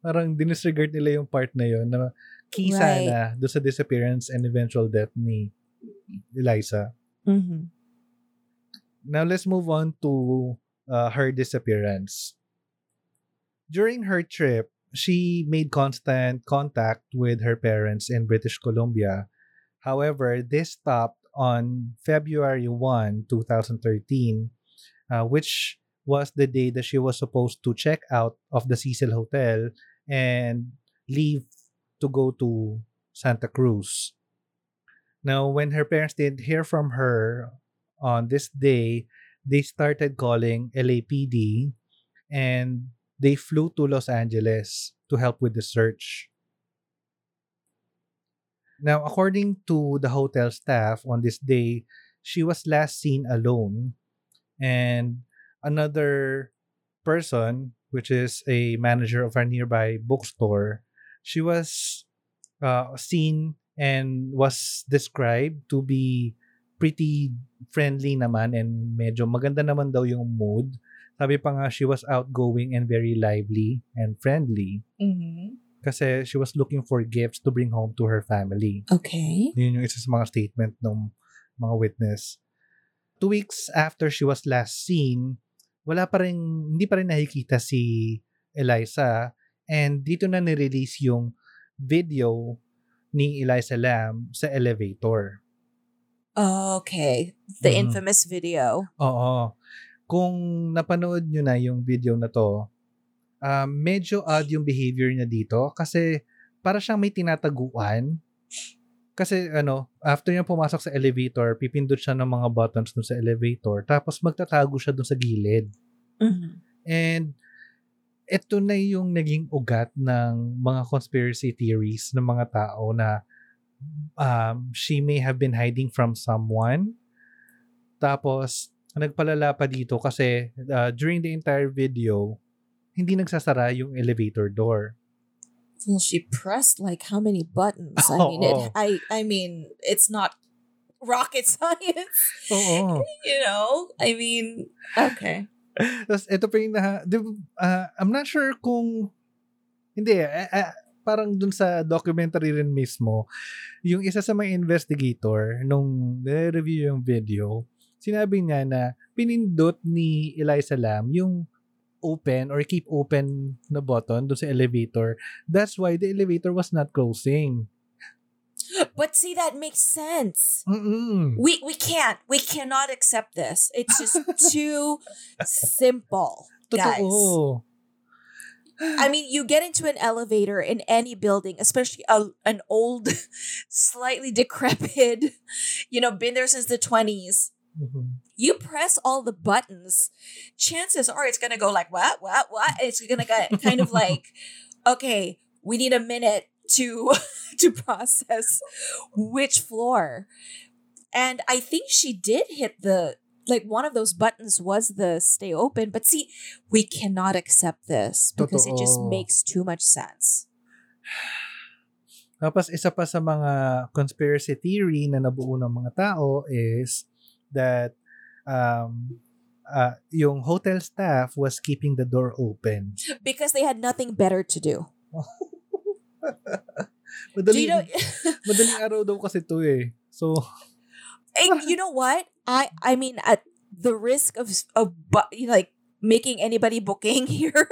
Parang dinisregard nila yung part na yon na key sana doon sa disappearance and eventual death ni Elisa. Mm-hmm. Now let's move on to her disappearance. During her trip, she made constant contact with her parents in British Columbia. However, this stopped on February 1, 2013, which was the day that she was supposed to check out of the Cecil Hotel and leave to go to Santa Cruz. Now, when her parents didn't hear from her on this day, they started calling LAPD and they flew to Los Angeles to help with the search. Now, according to the hotel staff on this day, she was last seen alone. And another person, which is a manager of a nearby bookstore, she was seen and was described to be pretty friendly naman and medyo maganda naman daw yung mood. Sabi pa nga, she was outgoing and very lively and friendly. Mm-hmm. Kasi she was looking for gifts to bring home to her family. Okay. Yun yung isa sa mga statement ng mga witness. 2 weeks after she was last seen, hindi pa rin nakikita si Elisa. And dito na nirelease yung video ni Elisa Lam sa elevator. Okay. The infamous video. Oo. Kung napanood nyo na yung video na to, medyo odd yung behavior niya dito kasi para siyang may tinataguan. Kasi after niya pumasok sa elevator, pipindot siya ng mga buttons dun sa elevator tapos magtatago siya dun sa gilid. Mm-hmm. And ito na yung naging ugat ng mga conspiracy theories ng mga tao na she may have been hiding from someone. Tapos nagpalala pa dito kasi during the entire video, hindi nagsasara yung elevator door. Well, she pressed like how many buttons? Oh, I mean, it's not rocket science. Oh. Okay. Tapos ito pa yung I'm not sure kung hindi parang dun sa documentary rin mismo, yung isa sa mga investigator nung review yung video, sinabi niya na pinindot ni Elisa Lam yung open or keep open na button doon sa elevator. That's why the elevator was not closing. But see, that makes sense. Mm-mm. We cannot accept this. It's just too simple, guys. Totoo. I mean, you get into an elevator in any building, especially an old, slightly decrepit, been there since the 20s. Mm-hmm. You press all the buttons, chances are it's going to go like, what? It's going to get kind of like, okay, we need a minute to process which floor. And I think she did hit one of those buttons was the stay open. But see, we cannot accept this because Totoo. It just makes too much sense. Tapos isa pa sa mga conspiracy theory na nabuo ng mga tao is that yung hotel staff was keeping the door open. Because they had nothing better to do. Madaling araw daw kasi to eh. So... And you know what? I mean, at the risk of making anybody booking here,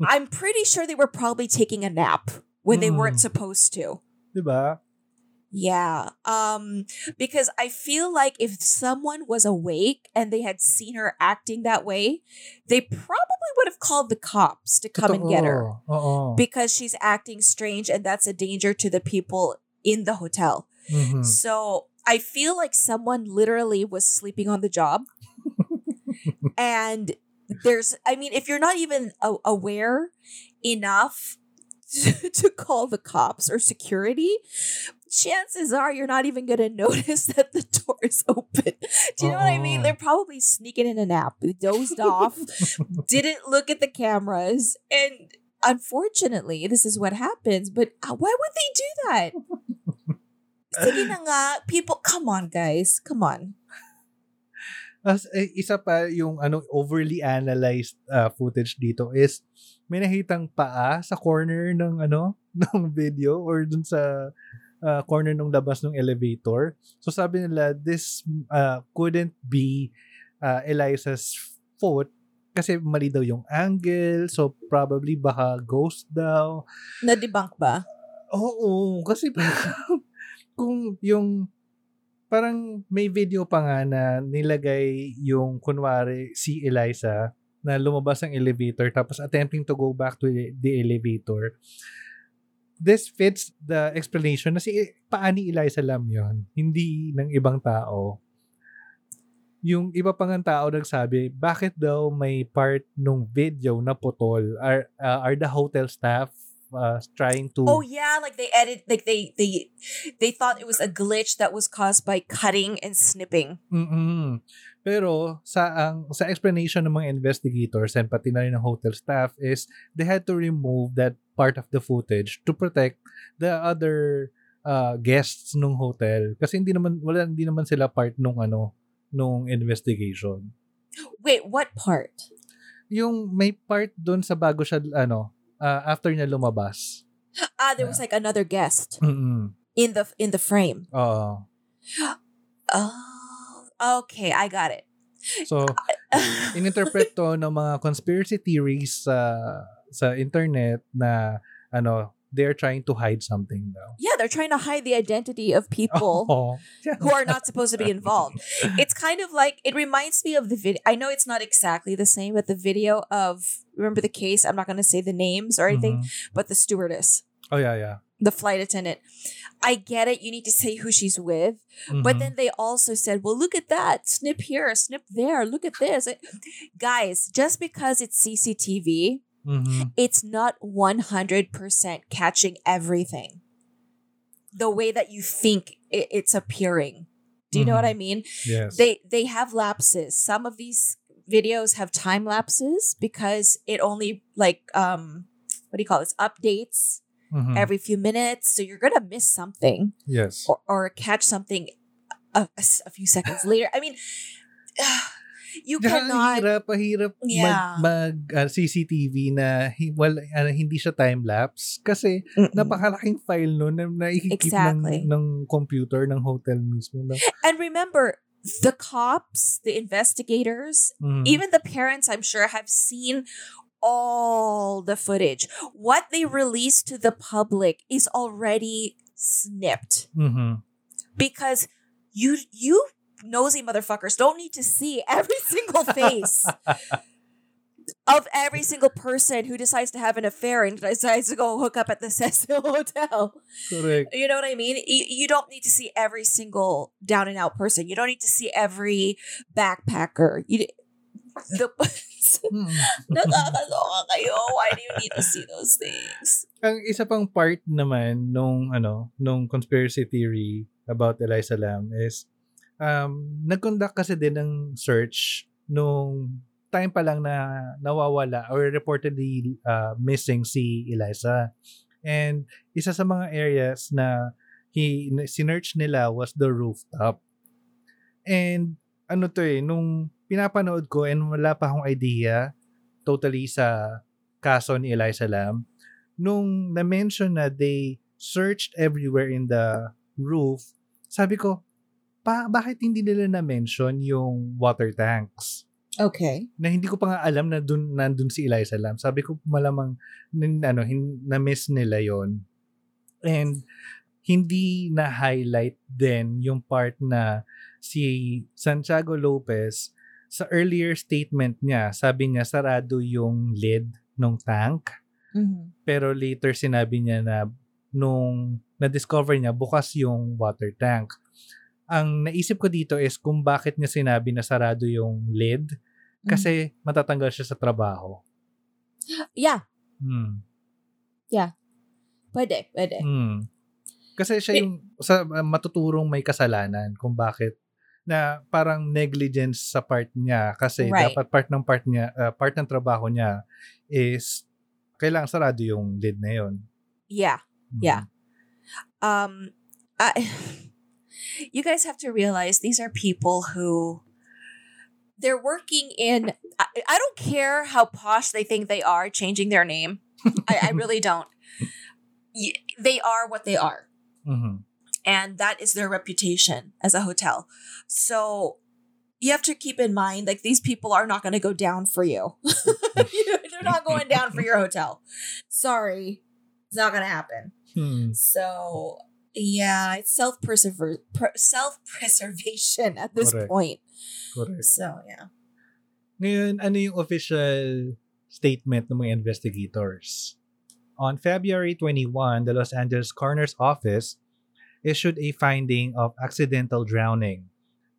I'm pretty sure they were probably taking a nap when they weren't supposed to. Diba? Yeah. Because I feel like if someone was awake and they had seen her acting that way, they probably would have called the cops to come and get her. Because she's acting strange and that's a danger to the people in the hotel. Mm-hmm. So... I feel like someone literally was sleeping on the job. And if you're not even aware enough to call the cops or security, chances are you're not even going to notice that the door is open. Do you know what I mean? They're probably sneaking in a nap, dozed off, didn't look at the cameras. And unfortunately, this is what happens. But why would they do that? Sige na nga, people, come on guys, come on. Isa pa yung overly analyzed footage dito is may nakitang paa sa corner ng video or dun sa corner ng labas ng elevator. So sabi nila, this couldn't be Elisa's foot kasi mali daw yung angle, so probably baka ghost daw. Na-debunk ba? Oo, kasi kung yung parang may video pa nga na nilagay yung kunwari si Elisa na lumabas ng elevator tapos attempting to go back to the elevator. This fits the explanation na si paani Elisa Lam yon, hindi ng ibang tao. Yung iba pang tao nagsabi, bakit daw may part nung video na putol? Are the hotel staff trying to... Oh yeah, like they edit, like they thought it was a glitch that was caused by cutting and snipping. Mm-mm. Pero sa explanation ng mga investigators and pati na rin ng hotel staff is they had to remove that part of the footage to protect the other guests ng hotel kasi hindi naman sila part nung investigation. Wait, what part? Yung may part doon sa bago siya after niya lumabas. There was like another guest in the frame. Oh. Oh, okay, I got it. So, ininterpret to ng mga conspiracy theories sa internet na they're trying to hide something though. Yeah, they're trying to hide the identity of people who are not supposed to be involved. It's kind of like, it reminds me of the video. I know it's not exactly the same, but the video of, remember the case? I'm not going to say the names or anything, but the stewardess. Oh, yeah. The flight attendant. I get it. You need to say who she's with. Mm-hmm. But then they also said, well, look at that. Snip here, snip there. Look at this. Guys, just because it's CCTV... Mm-hmm. It's not 100% catching everything the way that you think it's appearing. Do you know what I mean? Yes. They have lapses. Some of these videos have time lapses because it only updates every few minutes. So you're going to miss something. Yes. Or catch something a few seconds later. I mean... You cannot... Hirap mag CCTV na hindi siya time-lapse kasi napakalaking file nun na ikikip ng computer ng hotel mismo. And remember, the cops, the investigators, even the parents, I'm sure, have seen all the footage. What they released to the public is already snipped. Mm-hmm. Because you nosy motherfuckers don't need to see every single face of every single person who decides to have an affair and decides to go hook up at the Cecil Hotel. Correct. You know what I mean? You don't need to see every single down and out person. You don't need to see every backpacker. Nakakaloka kayo. Why do you need to see those things? Ang isa pang part naman nung conspiracy theory about Elisa Lam is nag-conduct kasi din ng search nung time pa lang na nawawala or reportedly missing si Elisa. And isa sa mga areas na sinearch nila was the rooftop. And nung pinapanood ko and wala pa akong idea totally sa kaso ni Elisa Lam, nung na-mention na they searched everywhere in the roof, sabi ko, bakit hindi nila na-mention yung water tanks? Okay. Na hindi ko pa nga alam na nandun si Elisa Lam. Sabi ko malamang na-miss nila yon. And hindi na-highlight din yung part na si Santiago Lopez, sa earlier statement niya, sabi niya sarado yung lid ng tank. Mm-hmm. Pero later sinabi niya na nung na-discover niya, bukas yung water tank. Ang naisip ko dito is kung bakit niya sinabi na sarado yung lid, kasi matatanggal siya sa trabaho. Yeah. Yeah. Pwede. Kasi siya yung matuturong may kasalanan kung bakit na parang negligence sa part niya kasi dapat part ng trabaho niya is kailangan sarado yung lid na yun. Yeah. Yeah. You guys have to realize these are people who they're working in. I don't care how posh they think they are changing their name. I really don't. They are what they are. Mm-hmm. And that is their reputation as a hotel. So you have to keep in mind, like, these people are not going to go down for you. They're not going down for your hotel. Sorry. It's not going to happen. So, yeah, it's self-preservation at this point. Correct. So, yeah. Ngayon, ano yung official statement ng mga investigators? On February 21, the Los Angeles Coroner's Office issued a finding of accidental drowning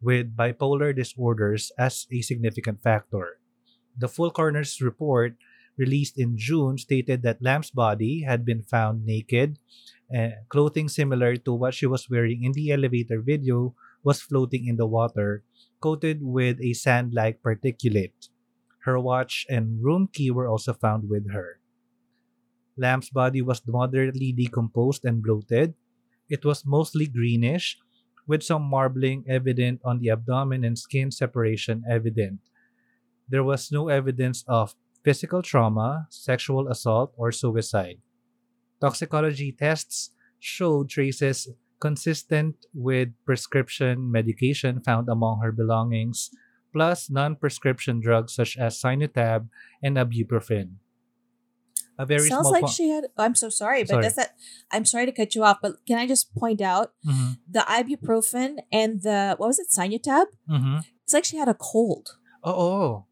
with bipolar disorders as a significant factor. The full coroner's report released in June stated that Lam's body had been found naked, clothing similar to what she was wearing in the elevator video was floating in the water, coated with a sand-like particulate. Her watch and room key were also found with her. Lam's body was moderately decomposed and bloated. It was mostly greenish, with some marbling evident on the abdomen and skin separation evident. There was no evidence of physical trauma, sexual assault, or suicide. Toxicology tests showed traces consistent with prescription medication found among her belongings, plus non-prescription drugs such as Sinutab and ibuprofen. Sounds like she had. I'm so sorry, but that's that. I'm sorry to cut you off, but can I just point out the ibuprofen and the Sinutab? Mm-hmm. It's like she had a cold. Oo.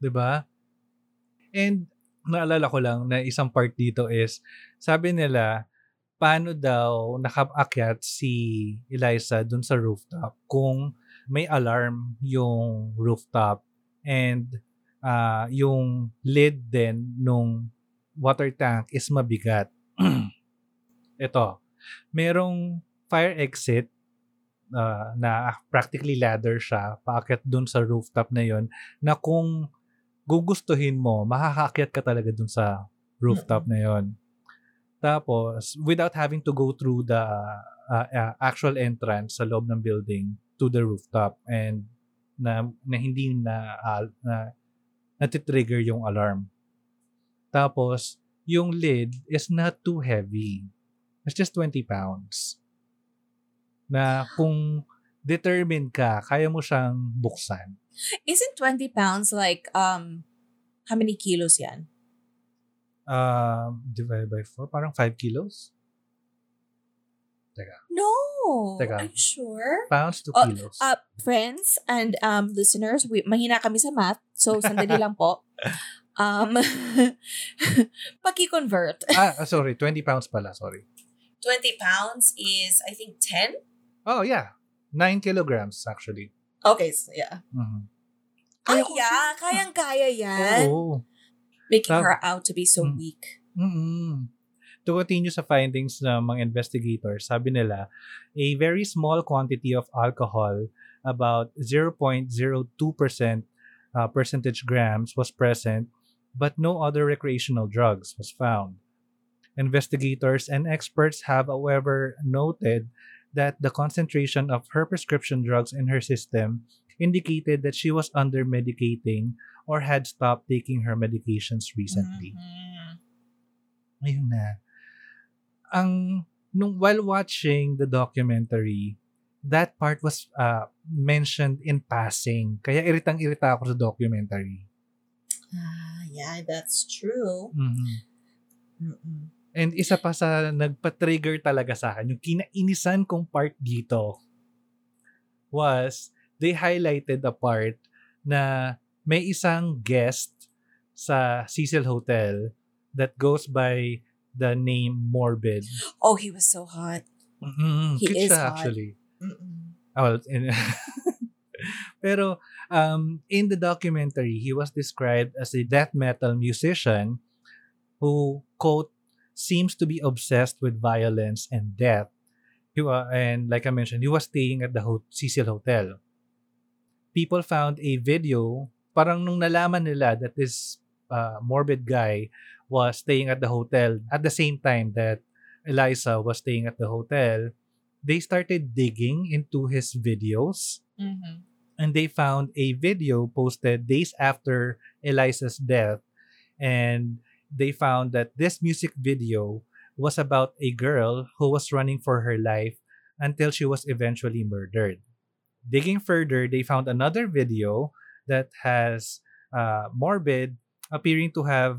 Diba? And naalala ko lang na isang part dito is sabi nila paano daw nakaakyat si Elisa dun sa rooftop kung may alarm yung rooftop and yung lid din nung water tank is mabigat. Ito, merong fire exit na practically ladder siya, paakyat dun sa rooftop na yon na kung gugustuhin mo, makakaakyat ka talaga dun sa rooftop na yon. Tapos, without having to go through the actual entrance sa loob ng building to the rooftop and na hindi na natitrigger yung alarm. Tapos, yung lid is not too heavy. It's just 20 pounds. Na kung determined ka, kaya mo siyang buksan. Isn't 20 pounds like, how many kilos yan? Divided by 4, parang 5 kilos? Teka. No! Teka. I'm sure. Pounds to kilos. Friends and listeners, mahina kami sa math, so sandali lang po. Paki-convert. Sorry. 20 pounds pala. Sorry. 20 pounds is, I think, 10? Oh, yeah. 9 kilograms, actually. Okay. So, yeah. Mm-hmm. Kaya, kayang-kaya yan. Oo. Making her out to be so weak. Mm-hmm. To continue sa findings ng mga investigators, sabi nila, a very small quantity of alcohol, about 0.02% percentage grams was present, but no other recreational drugs was found. Investigators and experts have, however, noted that the concentration of her prescription drugs in her system indicated that she was under-medicating or had stopped taking her medications recently. Mm-hmm. Ayun na. While watching the documentary, that part was mentioned in passing. Kaya iritang-irita ako sa documentary. Yeah, that's true. Mm-hmm. Mm-hmm. And isa pa sa nagpa-trigger talaga sa akin, yung kinainisan kong part dito was they highlighted a part na may isang guest sa Cecil Hotel that goes by the name Morbid. Oh, he was so hot. Mm-hmm. He is hot. Actually. Mm-hmm. Well, pero in the documentary, he was described as a death metal musician who, quote, seems to be obsessed with violence and death. And like I mentioned, he was staying at the Cecil Hotel. People found a video, parang nung nalaman nila that this Morbid guy was staying at the hotel at the same time that Elisa was staying at the hotel, they started digging into his videos. Mm-hmm. And they found a video posted days after Elisa's death. And they found that this music video was about a girl who was running for her life until she was eventually murdered. Digging further, they found another video that has Morbid appearing to have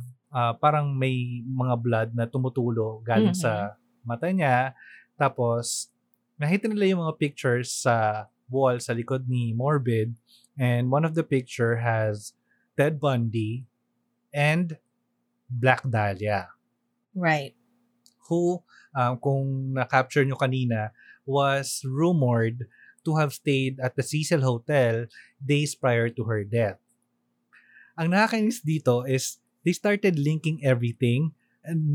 parang may mga blood na tumutulo galing sa mata niya. Tapos, nakita nila yung mga pictures sa wall sa likod ni Morbid. And one of the picture has Ted Bundy and Black Dahlia. Right. Who, kung na-capture nyo kanina, was rumored to have stayed at the Cecil Hotel days prior to her death. Ang nakakainis dito is they started linking everything,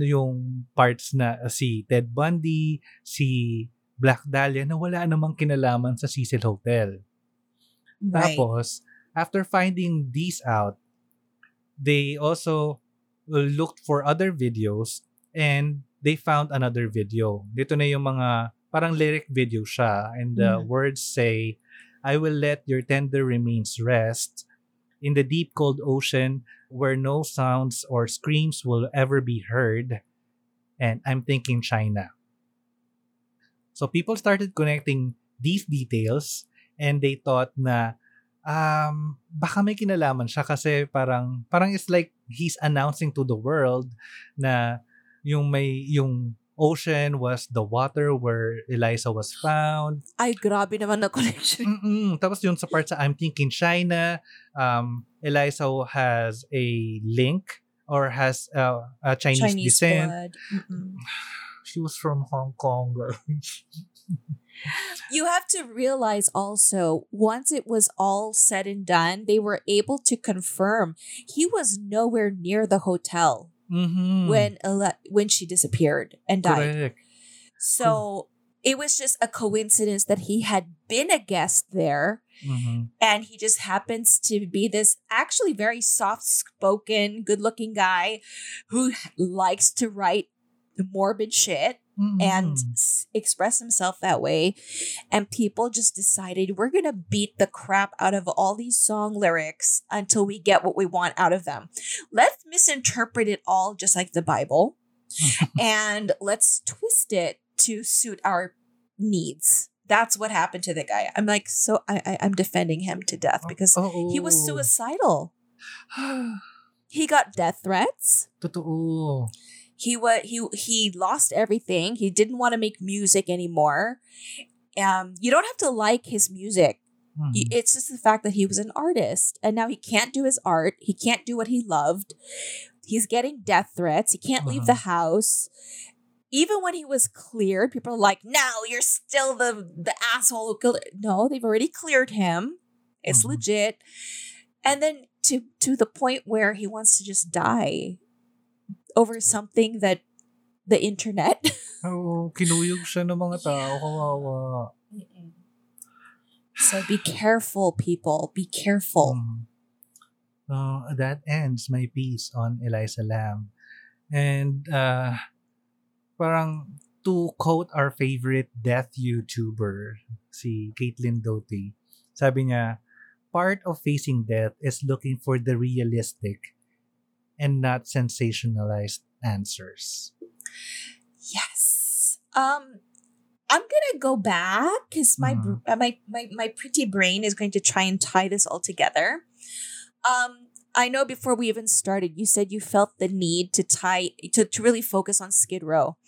yung parts na si Ted Bundy, si Black Dahlia, na wala namang kinalaman sa Cecil Hotel. Right. Tapos, after finding these out, they also looked for other videos and they found another video. Dito na yung mga, parang lyric video siya, and the words say, I will let your tender remains rest in the deep cold ocean where no sounds or screams will ever be heard, and I'm thinking China. So people started connecting these details, and they thought na baka may kinalaman siya kasi parang it's like he's announcing to the world na yung ocean was the water where Elisa was found. Ay, grabe naman na connection. Tapos yun sa part sa I'm thinking China, Elisa has a link or has a Chinese descent. She was from Hong Kong. You have to realize also, once it was all said and done, they were able to confirm he was nowhere near the hotel. Mm-hmm. When she disappeared and died. Correct. So it was just a coincidence that he had been a guest there, and he just happens to be this actually very soft-spoken, good-looking guy who likes to write morbid shit and express himself that way. And people just decided, we're going to beat the crap out of all these song lyrics until we get what we want out of them. Let's misinterpret it all just like the Bible, and let's twist it to suit our needs. That's what happened to the guy. I'm like, so I'm defending him to death because he was suicidal. He got death threats. Totoo. He lost everything. He didn't want to make music anymore. You don't have to like his music. It's just the fact that he was an artist and now he can't do his art. He can't do what he loved. He's getting death threats. He can't leave the house. Even when he was cleared, people are like, no, you're still the asshole who killed it. No, they've already cleared him. It's legit. And then to the point where he wants to just die over something that the internet. Kinuyog siya ng mga tao. Kawawa. So be careful, people. Be careful. That ends my piece on Elisa Lam. And parang to quote our favorite death YouTuber, si Caitlin Doughty, sabi niya, part of facing death is looking for the realistic and not sensationalized answers. Yes. I'm gonna go back because my pretty brain is going to try and tie this all together. I know before we even started, you said you felt the need to tie to really focus on Skid Row.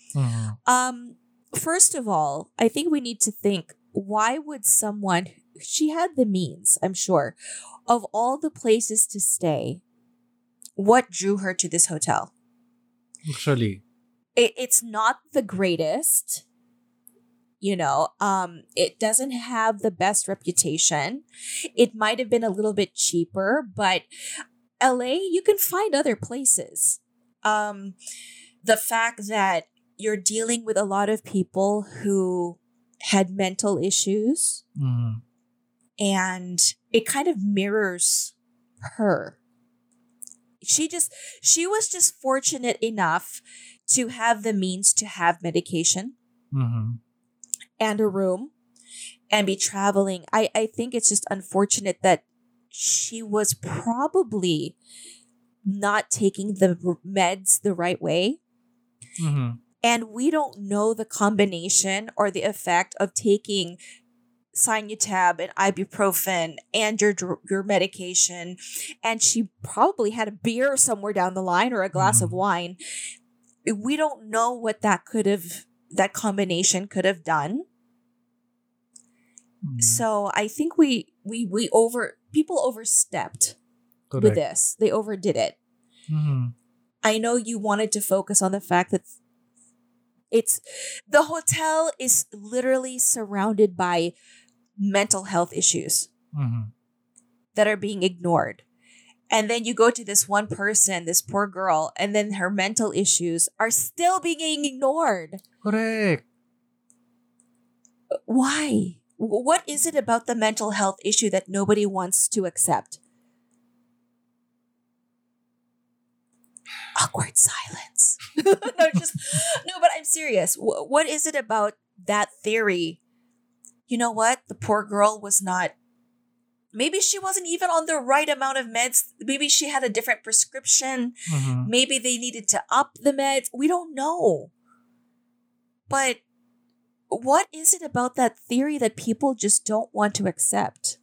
First of all, I think we need to think, why would someone? She had the means, I'm sure, of all the places to stay. What drew her to this hotel? Actually, it's not the greatest. You know, it doesn't have the best reputation. It might have been a little bit cheaper, but LA, you can find other places. The fact that you're dealing with a lot of people who had mental issues, and it kind of mirrors her. She was just fortunate enough to have the means to have medication. And a room and be traveling. I think it's just unfortunate that she was probably not taking the meds the right way. And we don't know the combination or the effect of taking Sinutab and ibuprofen and your medication. And she probably had a beer somewhere down the line or a glass of wine. We don't know what that combination could have done. So I think we people overstepped with this. They overdid it. I know you wanted to focus on the fact that the hotel is literally surrounded by mental health issues that are being ignored. And then you go to this one person, this poor girl, and then her mental issues are still being ignored. Correct. Why? What is it about the mental health issue that nobody wants to accept? Awkward silence. No, but I'm serious. What is it about that theory? You know what? The poor girl was not. Maybe she wasn't even on the right amount of meds. Maybe she had a different prescription. Maybe they needed to up the meds. We don't know. But what is it about that theory that people just don't want to accept?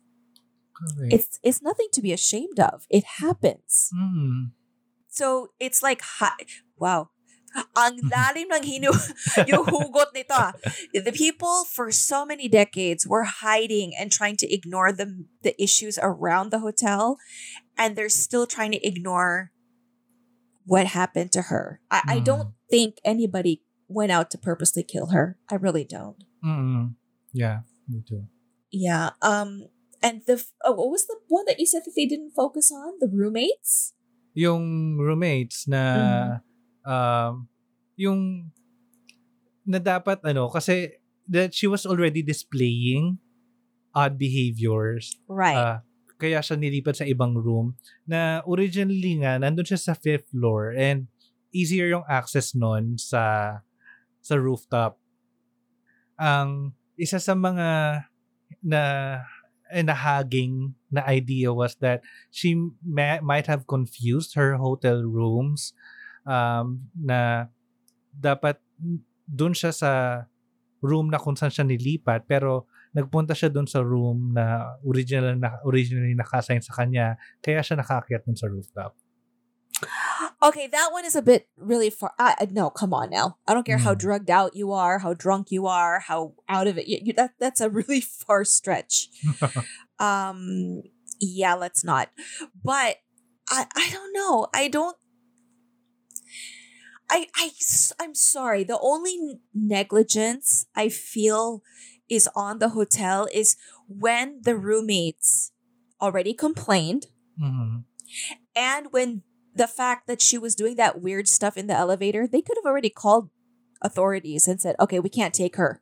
Correct. It's nothing to be ashamed of. It happens. So it's like, wow. Ang lalim ng yung hugot nito. The people for so many decades were hiding and trying to ignore the issues around the hotel, and they're still trying to ignore what happened to her. I don't think anybody went out to purposely kill her. I really don't. Yeah, me too. Yeah. And what was the one that you said that they didn't focus on? The roommates? Yung roommates na yung na dapat kasi that she was already displaying odd behaviors, right? Kaya siya nilipat sa ibang room na originally nga nandun siya sa 5th floor and easier yung access nun sa rooftop. Ang isa sa mga nahagging na idea was that she might have confused her hotel rooms. Na dapat dun siya sa room na kung saan siya nilipat pero nagpunta siya doon sa room na originally naka-assign sa kanya, kaya siya nakaakyat dun sa rooftop. Okay, that one is a bit really far. No, come on now. I don't care how drugged out you are, how drunk you are, how out of it. That's a really far stretch. Yeah, let's not. But I don't know. I'm sorry. The only negligence I feel is on the hotel is when the roommates already complained, and when the fact that she was doing that weird stuff in the elevator, they could have already called authorities and said, okay, we can't take her.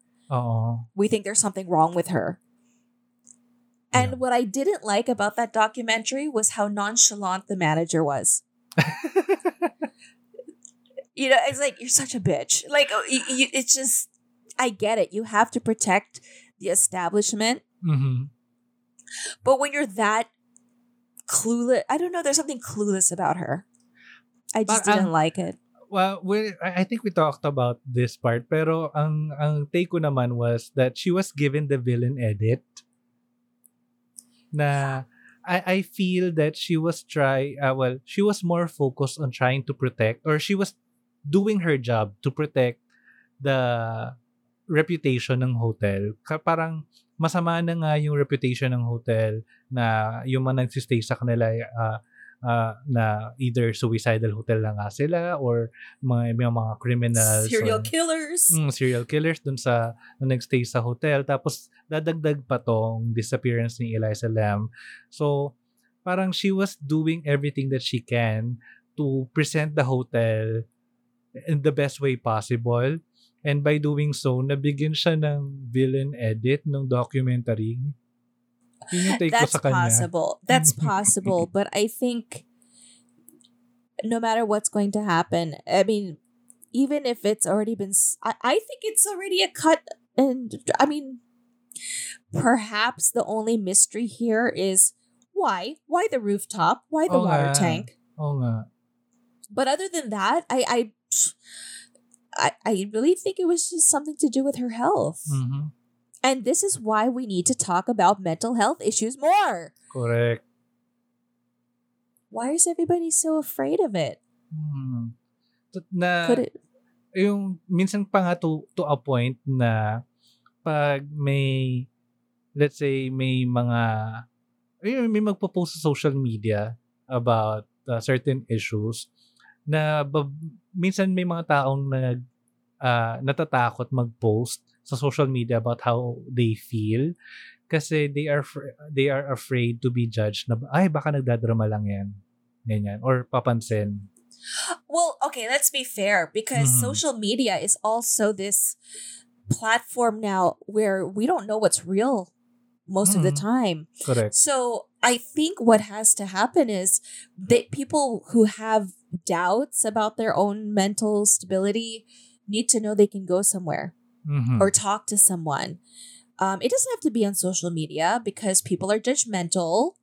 We think there's something wrong with her. And what I didn't like about that documentary was how nonchalant the manager was. You know, it's like, you're such a bitch. Like, it's just, I get it. You have to protect the establishment. Mm-hmm. But when you're that clueless, I don't know, there's something clueless about her. I just didn't like it. Well, I think we talked about this part, pero ang take ko naman was that she was given the villain edit. Na I feel that she was she was more focused on trying to protect, or she was doing her job to protect the reputation ng hotel. Parang masama na nga yung reputation ng hotel na yung mga nagsistay sa kanila na either suicidal hotel na nga sila or mga criminals. Serial killers. Serial killers dun sa nagstay sa hotel. Tapos dadagdag pa tong disappearance ni Elisa Lam. So parang she was doing everything that she can to present the hotel in the best way possible. And by doing so, nabigyan siya ng villain edit ng documentary. That's possible. That's possible. But I think no matter what's going to happen, I mean, even if it's already been... I think it's already a cut. And I mean, perhaps the only mystery here is why? Why the rooftop? Why the water tank? But other than that, I really think it was just something to do with her health. Mm-hmm. And this is why we need to talk about mental health issues more. Correct. Why is everybody so afraid of it? Yung minsan pa nga to a point na pag may, let's say, may magpo-post sa social media about certain issues, na minsan may mga taong natatakot mag-post sa social media about how they feel kasi they are afraid to be judged na baka nagdadrama lang yan or papansin. Well, okay, let's be fair because social media is also this platform now where we don't know what's real most of the time. Correct. So I think what has to happen is that people who have doubts about their own mental stability need to know they can go somewhere or talk to someone. It doesn't have to be on social media because people are judgmental.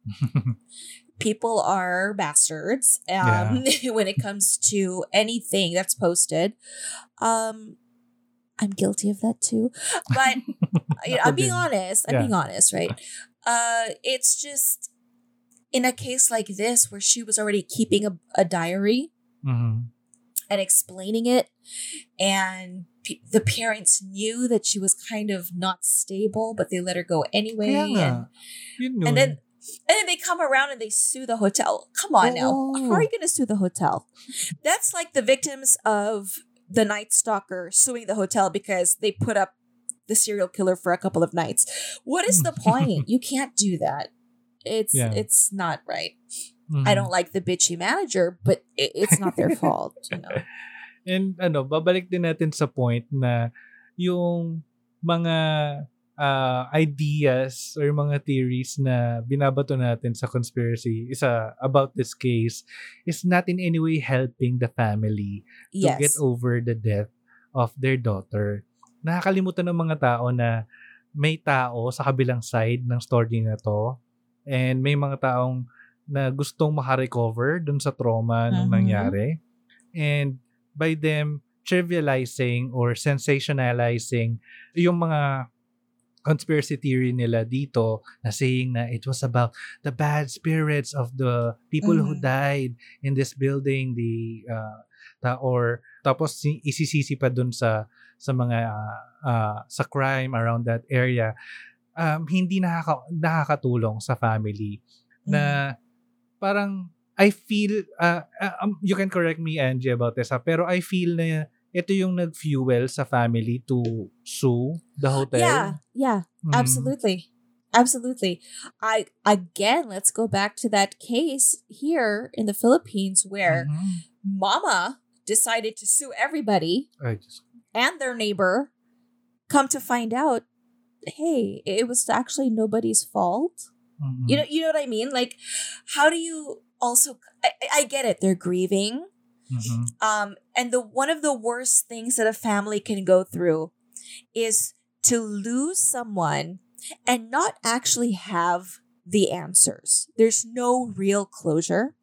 People are bastards when it comes to anything that's posted. I'm guilty of that too. But I'm being honest. I'm being honest, right? It's just in a case like this where she was already keeping a diary and explaining it, and the parents knew that she was kind of not stable, but they let her go anyway. And then they come around and they sue the hotel. Come on now. How are you going to sue the hotel? That's like the victims of the Night Stalker suing the hotel because they put up the serial killer for a couple of nights. What is the point? You can't do that. It's not right. I don't like the bitchy manager, but it's not their fault, you know. And babalik din natin sa point na yung mga ideas or mga theories na binabato natin sa conspiracy about this case is not in any way helping the family to get over the death of their daughter. Nakakalimutan ng mga tao na may tao sa kabilang side ng story na to, and may mga taong na gustong makarecover dun sa trauma nung nangyari. And by them trivializing or sensationalizing yung mga conspiracy theory nila dito na saying na it was about the bad spirits of the people who died in this building, or tapos isisisi pa dun sa mga sa crime around that area. Hindi nakakatulong sa family na parang I feel, you can correct me, Angie, about this, pero I feel na ito yung nag-fuel sa family to sue the hotel. Absolutely. Again, let's go back to that case here in the Philippines where Mama decided to sue everybody and their neighbor. Come to find out, hey, it was actually nobody's fault. You know what I mean? Like, how do you also? I get it. They're grieving, and one of the worst things that a family can go through is to lose someone and not actually have the answers. There's no real closure,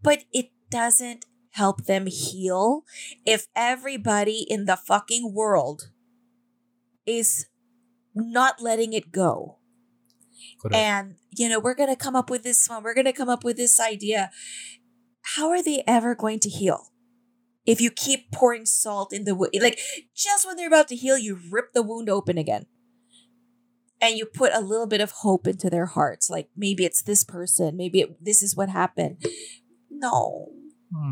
but it doesn't help them heal if everybody in the fucking world is not letting it go. Correct. And, you know, we're going to come up with this one. We're going to come up with this idea. How are they ever going to heal? If you keep pouring salt in the wound, like just when they're about to heal, you rip the wound open again. And you put a little bit of hope into their hearts. Like maybe it's this person. Maybe this is what happened. No,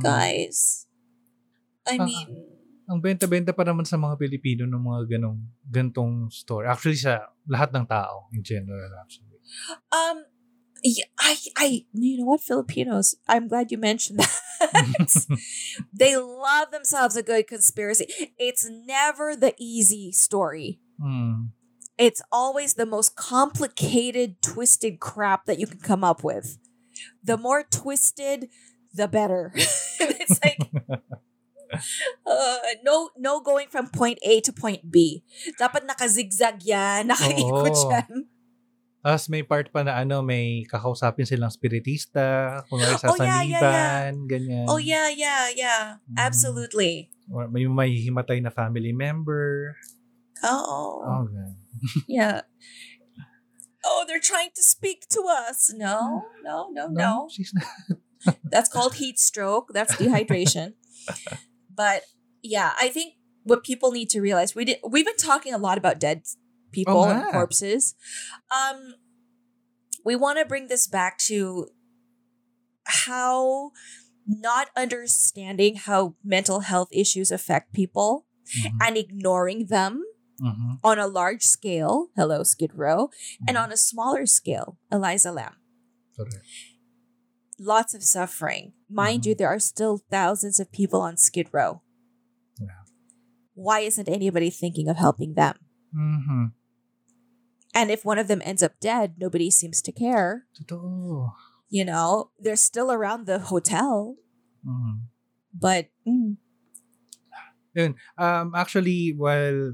guys. I mean... Ang benta-benta pa naman sa mga Pilipino ng mga ganitong store. Actually, sa lahat ng tao in general. Actually. You know what, Filipinos, I'm glad you mentioned that. They love themselves a good conspiracy. It's never the easy story. It's always the most complicated, twisted crap that you can come up with. The more twisted, the better. It's like... no going from point A to point B. Dapat nakazigzag yan, nakaikot yan. Tapos may part pa na may kakausapin silang spiritista, kung may sasaniban, ganyan. Absolutely. Or may himatay na family member. Okay. Yeah. Oh, they're trying to speak to us. No. She's not. That's called heat stroke. That's dehydration. But yeah, I think what people need to realize, we've been talking a lot about dead people and corpses. We want to bring this back to how not understanding how mental health issues affect people and ignoring them on a large scale, hello Skid Row, and on a smaller scale, Elisa Lam. Correct. Lots of suffering. Mind you, there are still thousands of people on Skid Row. Yeah. Why isn't anybody thinking of helping them? And if one of them ends up dead, nobody seems to care. Totoo. You know, they're still around the hotel. But... actually, while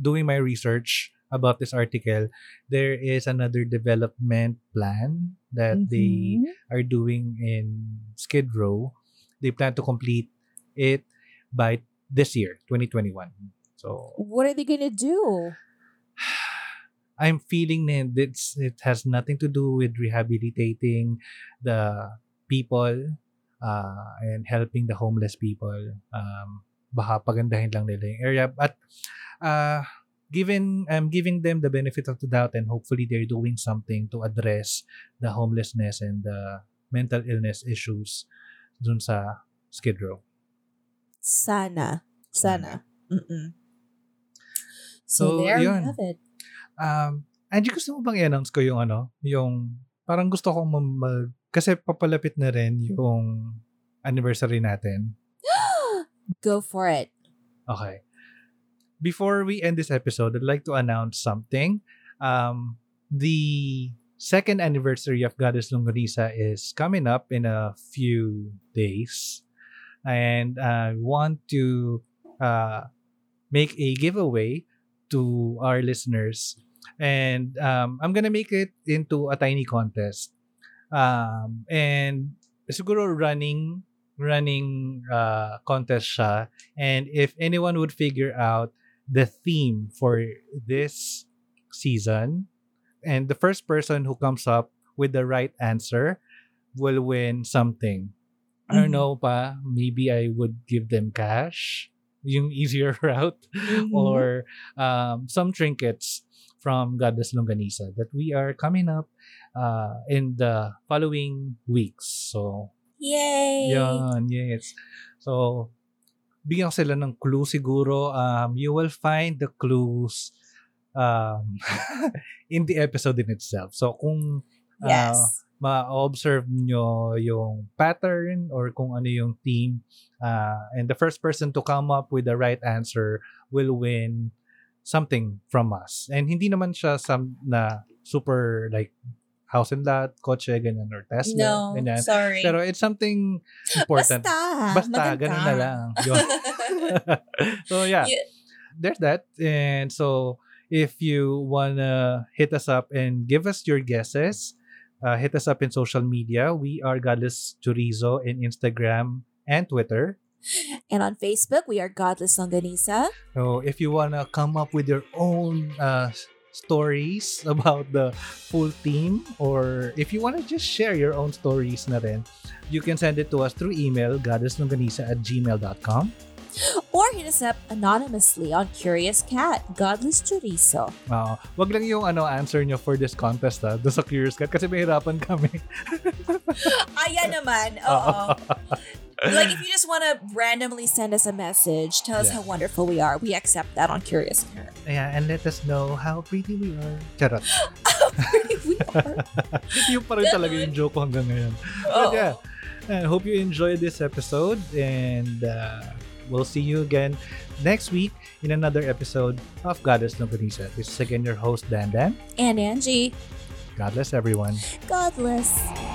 doing my research about this article, there is another development plan that they are doing in Skid Row. They plan to complete it by this year, 2021. So what are they gonna do? I'm feeling that it has nothing to do with rehabilitating the people and helping the homeless people. Baka pagandahin lang nila yung area, but giving them the benefit of the doubt, and hopefully they're doing something to address the homelessness and the mental illness issues dun sa Skid Row. Sana. So there you have it. Angie, gusto mo bang i-announce ko yung yung parang gusto kong kasi papalapit na rin yung anniversary natin. Go for it. Okay. Before we end this episode, I'd like to announce something. The second anniversary of Godless Longganisa is coming up in a few days. And I want to make a giveaway to our listeners. And I'm going to make it into a tiny contest. And siguro running contest siya. And if anyone would figure out the theme for this season. And the first person who comes up with the right answer will win something. I don't know pa, maybe I would give them cash, yung easier route, or some trinkets from Godless Longganisa that we are coming up in the following weeks. So, yay! Yun, yes. So, bigyan ko sila ng clue siguro. You will find the clues in the episode in itself. So, kung... yes. Ma-observe nyo yung pattern or kung ano yung theme. And the first person to come up with the right answer will win something from us. And hindi naman siya na super like house and lot, kotse, ganyan, or Tesla. No, ganyan. Sorry. Pero it's something important. Basta, ganun na lang. So yeah, there's that. And so if you wanna hit us up and give us your guesses, hit us up in social media. We are Godless Chorizo in Instagram and Twitter. And on Facebook, we are Godless Longganisa. So if you want to come up with your own stories about the full team, or if you want to just share your own stories na rin, you can send it to us through email, godlesslongganisa@gmail.com. Or hit us up anonymously on Curious Cat, Godless Chorizo. Wow. Wag lang yung answer nyo for this contest doon sa Curious Cat kasi mahirapan kami. Ayan naman. Oo. Like if you just want to randomly send us a message, tell us how wonderful we are. We accept that on Curious Cat. Yeah, and let us know how pretty we are. Charot. How pretty we are. Yung parang talaga yung joke ko hanggang ngayon. But yeah, I hope you enjoyed this episode, and we'll see you again next week in another episode of Godless Longganisa. This is again your host, Dan Dan. And Angie. God bless everyone. God bless.